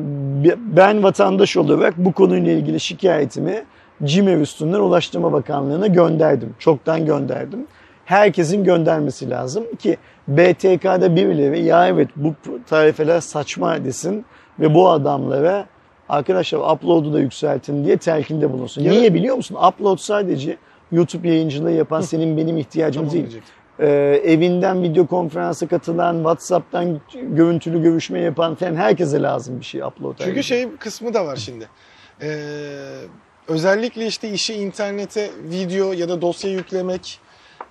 ben vatandaş olarak bu konuyla ilgili şikayetimi Cimev üstünden Ulaştırma Bakanlığı'na gönderdim. Çoktan gönderdim. Herkesin göndermesi lazım ki B T K'da birileri ya evet bu tarifeler saçma desin ve bu adamlara arkadaşlar upload'u da yükseltin diye telkinde bulunsun. Ya. Niye biliyor musun? Upload sadece YouTube yayıncılığı yapan senin benim ihtiyacım tamam, değil. Ee, evinden video konferansa katılan, WhatsApp'tan görüntülü görüşme yapan falan herkese lazım bir şey upload. Çünkü şey kısmı da var şimdi. Eee... Özellikle işte işi internete video ya da dosya yüklemek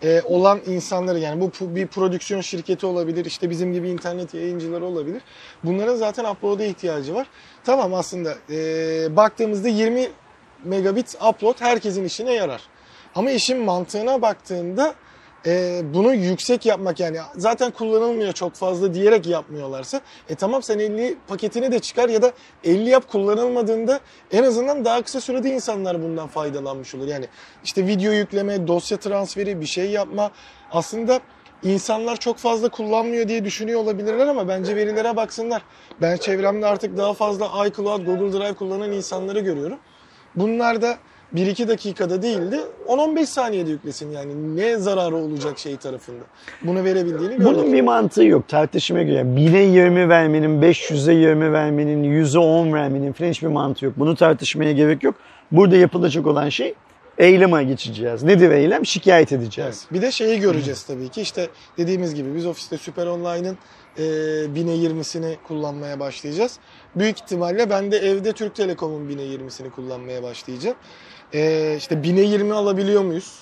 e, olan insanları yani bu bir prodüksiyon şirketi olabilir, işte bizim gibi internet yayıncıları olabilir. Bunların zaten upload'a ihtiyacı var. Tamam aslında e, baktığımızda yirmi megabit upload herkesin işine yarar. Ama işin mantığına baktığında e, bunu yüksek yapmak yani zaten kullanılmıyor çok fazla diyerek yapmıyorlarsa e tamam sen elli paketini de çıkar ya da elli yap kullanılmadığında en azından daha kısa sürede insanlar bundan faydalanmış olur. Yani işte video yükleme, dosya transferi, bir şey yapma aslında insanlar çok fazla kullanmıyor diye düşünüyor olabilirler ama bence verilere baksınlar. Ben çevremde artık daha fazla iCloud, Google Drive kullanan insanları görüyorum. Bunlar da bir iki dakikada değildi. on on beş saniyede yüklesin yani. Ne zararı olacak şey tarafında? Bunu verebildiğini görüyoruz. Bunun bir mantığı yok. Tartışmaya göre bine yirmi vermenin, beş yüz'e yirmi vermenin, yüz'e on vermenin falan hiçbir mantığı yok. Bunu tartışmaya gerek yok. Burada yapılacak olan şey eyleme geçeceğiz. Nedir eylem? Şikayet edeceğiz. Evet. Bir de şeyi göreceğiz tabii ki. İşte dediğimiz gibi biz ofiste Süper Online'ın bine yirmisini kullanmaya başlayacağız. Büyük ihtimalle ben de evde Türk Telekom'un bine yirmisini kullanmaya başlayacağım. Ee, işte bine yirmi alabiliyor muyuz?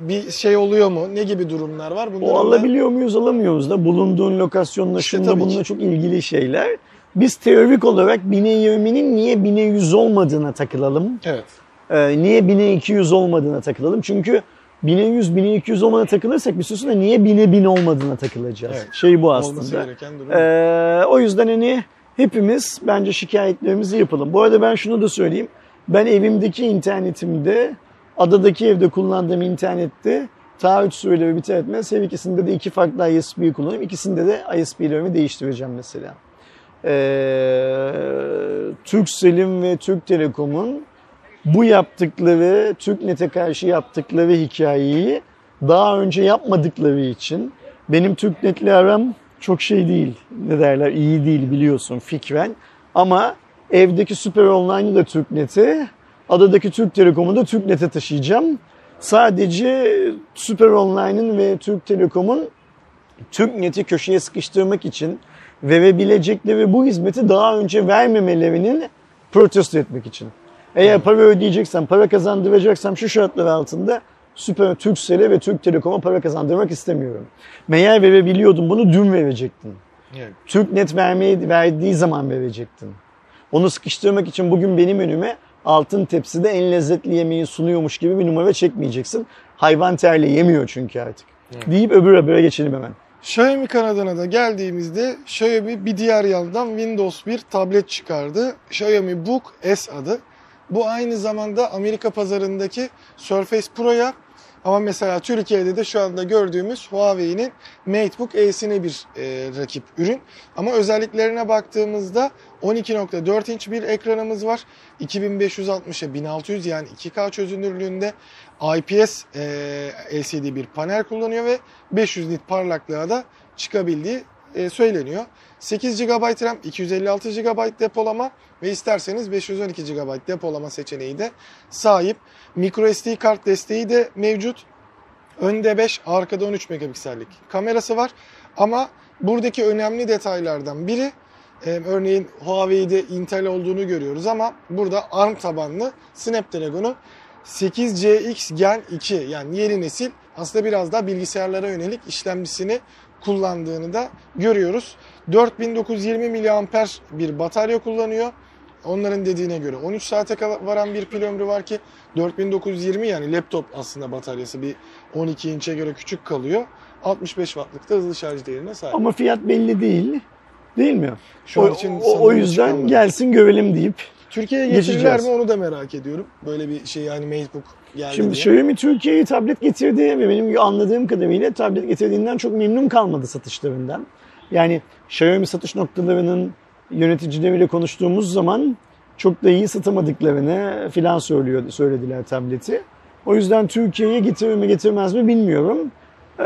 Bir şey oluyor mu? Ne gibi durumlar var? Bunları o alabiliyor ben... muyuz alamıyoruz da bulunduğun lokasyonla işte şununla bununla çok ilgili şeyler. Biz teorik olarak bine yirminin niye bine yüz olmadığına takılalım. Evet. Ee, niye bine iki yüz olmadığına takılalım. Çünkü bine yüz, bine iki yüz olmadığına takılırsak bir süre sonra niye bine bin olmadığına takılacağız. Evet. Şey bu aslında. Ee, o yüzden hani hepimiz bence şikayetlerimizi yapalım. Bu arada ben şunu da söyleyeyim. Ben evimdeki internetimde, adadaki evde kullandığım internette taahhüt süreleri biter etmez. Her ikisinde de iki farklı I S P'yi kullanıyorum. İkisinde de I S P'lerimi değiştireceğim mesela. Ee, Turkcell'in ve Türk Telekom'un bu yaptıkları, TürkNet'e karşı yaptıkları hikayeyi daha önce yapmadıkları için benim TürkNet'le aram çok şey değil, ne derler, iyi değil biliyorsun fikren. Ama evdeki Süper Online'ı da TürkNet'e, adadaki Türk Telekom'u da TürkNet'e taşıyacağım. Sadece Süper Online'ın ve Türk Telekom'un TürkNet'i köşeye sıkıştırmak için verebilecekleri bu hizmeti daha önce vermemelerinin protesto etmek için. Eğer para ödeyeceksem, para kazandıracaksam şu şartlar altında Süper Türkcell'e ve Türk Telekom'a para kazandırmak istemiyorum. Meğer verebiliyordun bunu, dün verecektin. Evet. TürkNet vermeyi, verdiği zaman verecektin. Onu sıkıştırmak için bugün benim önüme altın tepside en lezzetli yemeği sunuyormuş gibi bir numara çekmeyeceksin. Hayvan terli yemiyor çünkü artık. Evet. Deyip öbür habere geçelim hemen. Xiaomi Kanada'na da geldiğimizde Xiaomi bir diğer yandan Windows bir tablet çıkardı. Xiaomi Book S adı. Bu aynı zamanda Amerika pazarındaki Surface Pro'ya, ama mesela Türkiye'de de şu anda gördüğümüz Huawei'nin MateBook E'sine bir e, rakip ürün. Ama özelliklerine baktığımızda on iki nokta dört inç bir ekranımız var. iki bin beş yüz altmışa bin altı yüz yani iki K çözünürlüğünde I P S e, L C D bir panel kullanıyor ve beş yüz nit parlaklığa da çıkabildiği e, söyleniyor. sekiz gigabayt RAM, iki yüz elli altı gigabayt depolama ve isterseniz beş yüz on iki gigabayt depolama seçeneği de sahip. MicroSD kart desteği de mevcut. Önde beş, arkada on üç megapiksellik kamerası var. Ama buradaki önemli detaylardan biri, e, örneğin Huawei'de Intel olduğunu görüyoruz ama burada ARM tabanlı Snapdragon'u sekiz C X Gen iki yani yeni nesil aslında biraz daha bilgisayarlara yönelik işlemcisini kullandığını da görüyoruz. dört bin dokuz yüz yirmi miliamper bir batarya kullanıyor. Onların dediğine göre on üç saate varan bir pil ömrü var ki dört bin dokuz yüz yirmi yani laptop aslında bataryası bir on iki inçe göre küçük kalıyor. altmış beş wattlık da hızlı şarj değerine sahip. Ama fiyat belli değil. Değil mi? Şu o, an için o, o yüzden çıkanlar. Gelsin görelim deyip Türkiye'ye getirirler mi onu da merak ediyorum. Böyle bir şey yani MateBook geldi. Şimdi Xiaomi Türkiye'ye tablet getirdi ve benim anladığım kadarıyla tablet getirdiğinden çok memnun kalmadı satışlarından. Yani Xiaomi satış noktalarının yöneticileriyle konuştuğumuz zaman çok da iyi satamadıklarını filan söylüyor, söylediler tableti. O yüzden Türkiye'ye getirir mi getirmez mi bilmiyorum. Ee,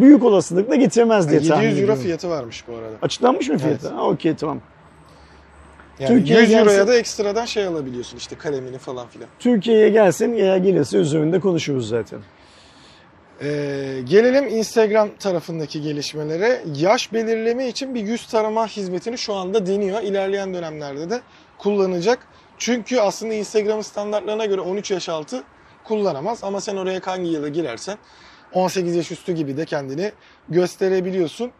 büyük olasılıkla getirmez diye yani tahmin ediyorum. yedi yüz euro fiyatı varmış bu arada. Açıklanmış mı fiyatı? Evet. Okey tamam. Yani Türkiye'ye yüz euroya da ekstradan şey alabiliyorsun işte kalemini falan filan. Türkiye'ye gelsin, eğer gelirse üzerinde konuşuruz zaten. Ee, gelelim Instagram tarafındaki gelişmelere. Yaş belirleme için bir yüz tarama hizmetini şu anda deniyor. İlerleyen dönemlerde de kullanacak. Çünkü aslında Instagram standartlarına göre on üç yaş altı kullanamaz. Ama sen oraya hangi yıla girersen on sekiz yaş üstü gibi de kendini gösterebiliyorsun.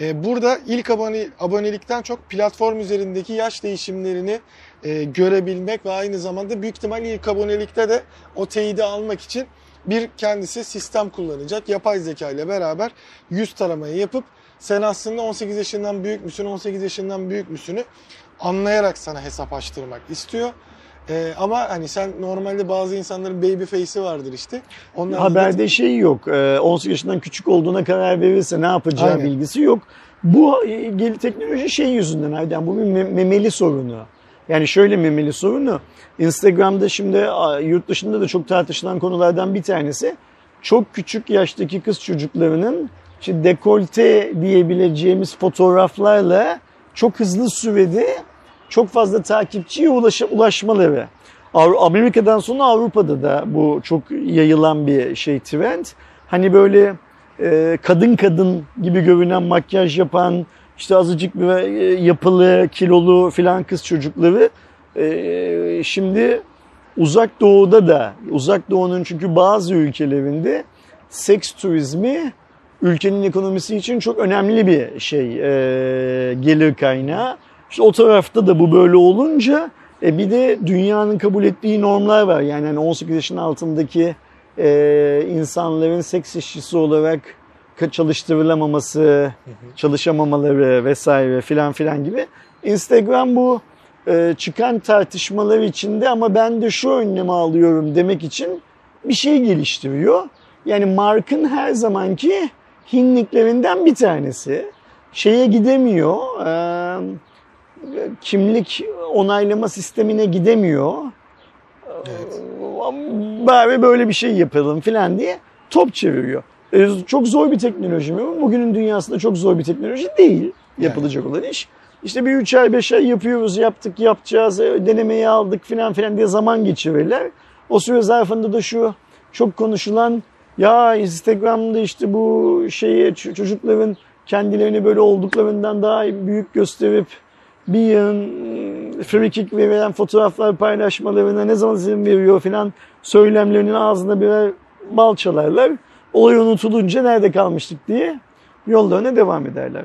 Ee, burada ilk abone, abonelikten çok platform üzerindeki yaş değişimlerini e, görebilmek ve aynı zamanda büyük ihtimalle ilk abonelikte de o teyidi almak için bir kendisi sistem kullanacak. Yapay zeka ile beraber yüz taramayı yapıp sen aslında on sekiz yaşından büyük müsün, on sekiz yaşından büyük müsünü anlayarak sana hesap açtırmak istiyor. Ee, ama hani sen normalde bazı insanların baby face'i vardır işte. Ondan haberde de... şey yok. on sekiz yaşından küçük olduğuna karar verirse ne yapacağı aynen bilgisi yok. Bu gel teknoloji şey yüzünden aynen bu bir memeli sorunu. Yani şöyle memeli sorunu, Instagram'da şimdi yurt dışında da çok tartışılan konulardan bir tanesi, çok küçük yaştaki kız çocuklarının işte dekolte diyebileceğimiz fotoğraflarla çok hızlı sürede çok fazla takipçiye ulaş, ulaşmaları. Amerika'dan sonra Avrupa'da da bu çok yayılan bir şey trend. Hani böyle e, kadın kadın gibi görünen makyaj yapan, İşte azıcık bir yapılı, kilolu filan kız çocukları ee, şimdi uzak doğuda da, uzak doğunun çünkü bazı ülkelerinde seks turizmi ülkenin ekonomisi için çok önemli bir şey, ee, gelir kaynağı. İşte o tarafta da bu böyle olunca e, bir de dünyanın kabul ettiği normlar var. Yani hani on sekiz yaşın altındaki e, insanların seks işçisi olarak çalıştırılamaması, çalışamamaları vesaire filan filan gibi. Instagram bu e, çıkan tartışmalar içinde ama ben de şu önlemi alıyorum demek için bir şey geliştiriyor. Yani Mark'ın her zamanki hinliklerinden bir tanesi. Şeye gidemiyor, e, kimlik onaylama sistemine gidemiyor. Evet. E, bari böyle bir şey yapalım filan diye top çeviriyor. E, çok zor bir teknoloji mi? Bugünün dünyasında çok zor bir teknoloji değil yapılacak yani. Olan iş. İşte bir üç ay beş ay yapıyoruz, yaptık, yapacağız, denemeyi aldık filan filan diye zaman geçirirler. O süre zarfında da şu çok konuşulan, ya Instagram'da işte bu şeyi çocukların kendilerini böyle olduklarından daha büyük gösterip bir yığın free kick veren fotoğraflar paylaşmalarına ne zaman izin veriyor filan söylemlerinin ağzına birer bal çalarlar. Olay unutulunca nerede kalmıştık diye yollarına devam ederler.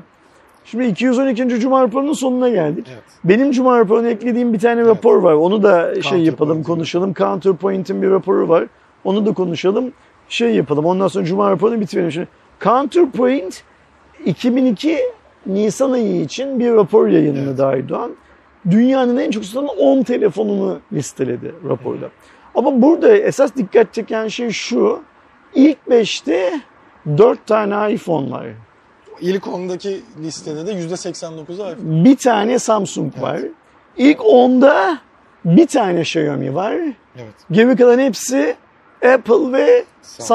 Şimdi iki yüz on ikinci Cuma raporunun sonuna geldik. Evet. Benim Cuma raporuna eklediğim bir tane rapor var. Onu da şey yapalım, konuşalım. Counterpoint'in bir raporu var. Onu da konuşalım. Şey yapalım. Ondan sonra Cuma raporunu bitirelim. Şimdi Counterpoint iki bin iki Nisan ayı için bir rapor yayınladı, evet. Aydoğan. Dünyanın en çok satılan on telefonunu listeledi raporda. Evet. Ama burada esas dikkat çeken şey şu. İlk beşte dört tane iPhone var. İlk ondaki listede de yüzde seksen dokuzu iPhone. Bir tane Samsung evet. var. İlk onda bir tane Xiaomi var. Evet. Geri kalan hepsi Apple ve Samsung.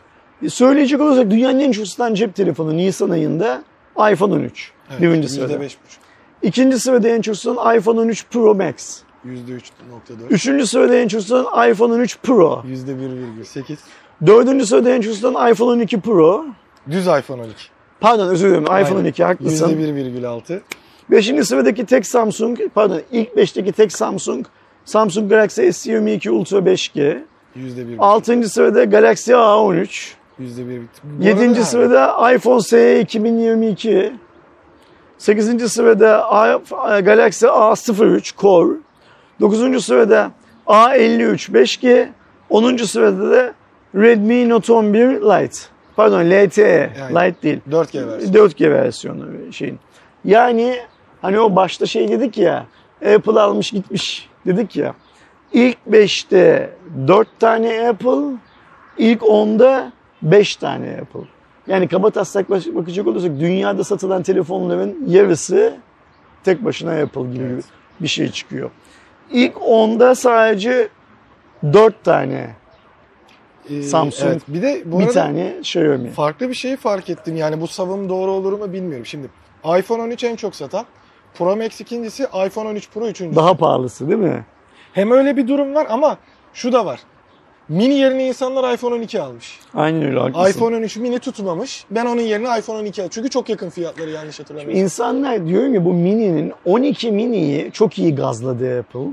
Samsung. Söyleyecek olursak dünyanın en çok satılan cep telefonu Nisan ayında iPhone on üç. Evet, birinci sırada. yüzde beş buçuk. İkinci sırada en çok satılan iPhone on üç Pro Max. yüzde üç nokta dört. Üçüncü sırada en çok satılan iPhone on üç Pro. yüzde bir virgül sekiz. Dördüncü sırada en çok satılan iPhone on iki Pro. Düz iPhone on iki. Pardon özür dilerim, iPhone aynen. on iki haklısın. yüzde bir virgül altı. beşinci sıradaki tek Samsung, pardon ilk beşteki tek Samsung, Samsung Galaxy S yirmi iki Ultra beş G. yüzde bir. altıncı sırada Galaxy A on üç. yüzde bir. yedinci sırada iPhone S E iki bin yirmi iki. sekizinci sırada Galaxy A sıfır üç Core. dokuzuncu sırada A elli üç beş G. onuncu sırada da Redmi Note on bir Lite. Pardon L T E, yani, Lite değil. dört G versiyonu. dört G versiyonu şeyin. Yani hani o başta şey dedik ya, Apple almış gitmiş dedik ya. İlk beşte dört tane Apple, ilk onda beş tane Apple. Yani kaba taslak bakacak olursak dünyada satılan telefonların yarısı tek başına Apple gibi evet. bir şey çıkıyor. İlk onda sadece dört tane Samsung, evet. bir de bu bir tane Xiaomi. Farklı bir şeyi fark ettim. Yani bu savım doğru olur mu bilmiyorum. Şimdi iPhone on üç en çok satan, Pro Max ikincisi, iPhone on üç Pro üçüncü. Daha pahalısı değil mi? Hem öyle bir durum var ama şu da var. Mini yerine insanlar iPhone on iki almış. Aynen öyle haklısın. iPhone on üç mini tutmamış. Ben onun yerine iPhone on iki aldım. Çünkü çok yakın fiyatları, yanlış hatırlamıyorum. İnsanlar diyorum ya bu mininin on iki miniyi çok iyi gazladı Apple.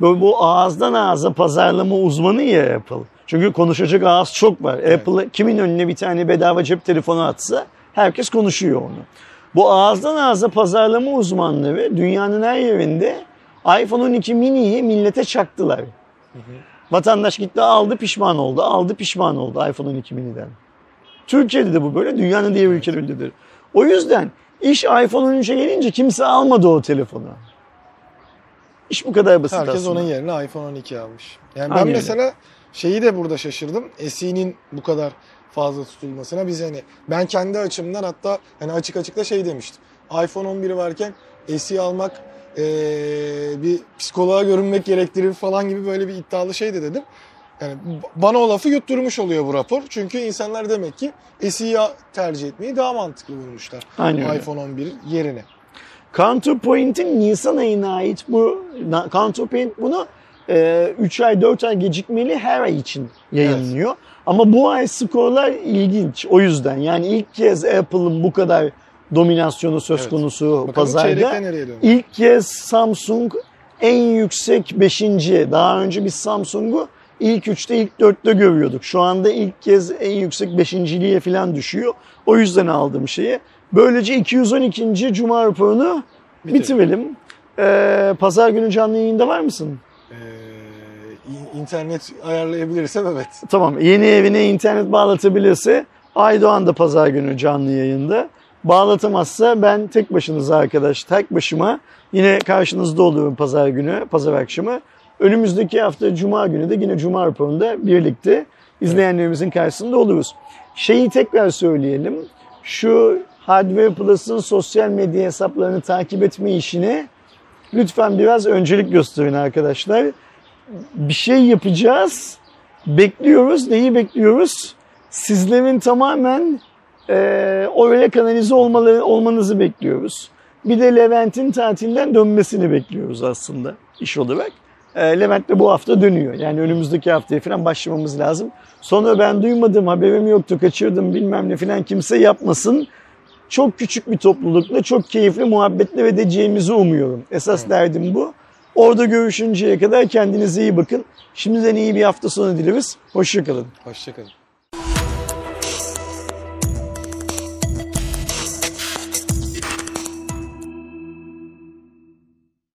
Böyle bu ağızdan ağza pazarlama uzmanı ya Apple. Çünkü konuşacak ağız çok var. Evet. Apple kimin önüne bir tane bedava cep telefonu atsa herkes konuşuyor onu. Bu ağızdan ağza pazarlama uzmanları dünyanın her yerinde iPhone on iki mini'yi millete çaktılar. Hı hı. Vatandaş gitti aldı pişman oldu, aldı pişman oldu iPhone on iki mini'den. Türkiye'de de bu böyle, dünyanın diğer ülkelerindedir. O yüzden iş iPhone on üçe gelince kimse almadı o telefonu. İş bu kadar basit herkes aslında. Herkes onun yerine iPhone on iki almış. Yani ben Aynen. mesela... Şeyi de burada şaşırdım. S E'nin bu kadar fazla tutulmasına biz hani ben kendi açımdan hatta hani açık açık da şey demiştim. iPhone on biri varken S E almak ee, bir psikoloğa görünmek gerektirir falan gibi böyle bir iddialı şey de dedim. Yani bana o lafı yutturmuş oluyor bu rapor. Çünkü insanlar demek ki S E'yi tercih etmeyi daha mantıklı bulmuşlar. Aynen iPhone on bir yerine. Counterpoint'in Nisan ayına ait bu Counterpoint bunu üç ay dört ay gecikmeli her ay için yayınlıyor. Evet. Ama bu ay skorlar ilginç o yüzden. Yani ilk kez Apple'ın bu kadar dominasyonu söz evet. konusu bakalım pazarda. İlk kez Samsung en yüksek beşinci. Daha önce biz Samsung'u ilk üçte ilk dörtte görüyorduk. Şu anda ilk kez en yüksek beşinciliğe falan düşüyor. O yüzden aldığım şeyi. Böylece iki yüz on ikinci Cuma raporunu bitirelim. Ee, Pazar günü canlı yayında var mısın? Ee, internet ayarlayabilirsem evet. Tamam, yeni evine internet bağlatabilirse Aydoğan da pazar günü canlı yayında. Bağlatamazsa ben tek başınıza arkadaş, tek başıma yine karşınızda oluyorum pazar günü, pazar akşamı. Önümüzdeki hafta cuma günü de yine cuma raporunda birlikte izleyenlerimizin karşısında oluruz. Şeyi tekrar söyleyelim, şu Hardware Plus'ın sosyal medya hesaplarını takip etme işini lütfen biraz öncelik gösterin arkadaşlar. Bir şey yapacağız. Bekliyoruz. Neyi bekliyoruz? sizlerin tamamen e, oraya kanalize olmaları, olmanızı bekliyoruz. Bir de Levent'in tatilden dönmesini bekliyoruz aslında iş olarak. E, Levent de bu hafta dönüyor. Yani önümüzdeki haftaya falan başlamamız lazım. Sonra ben duymadım, haberim yoktu, kaçırdım bilmem ne falan kimse yapmasın. Çok küçük bir toplulukla çok keyifli muhabbetle edeceğimizi umuyorum. Esas evet. derdim bu. Orada görüşünceye kadar kendinize iyi bakın. Şimdiden iyi bir hafta sonu dileriz. Hoşça kalın. Hoşça kalın.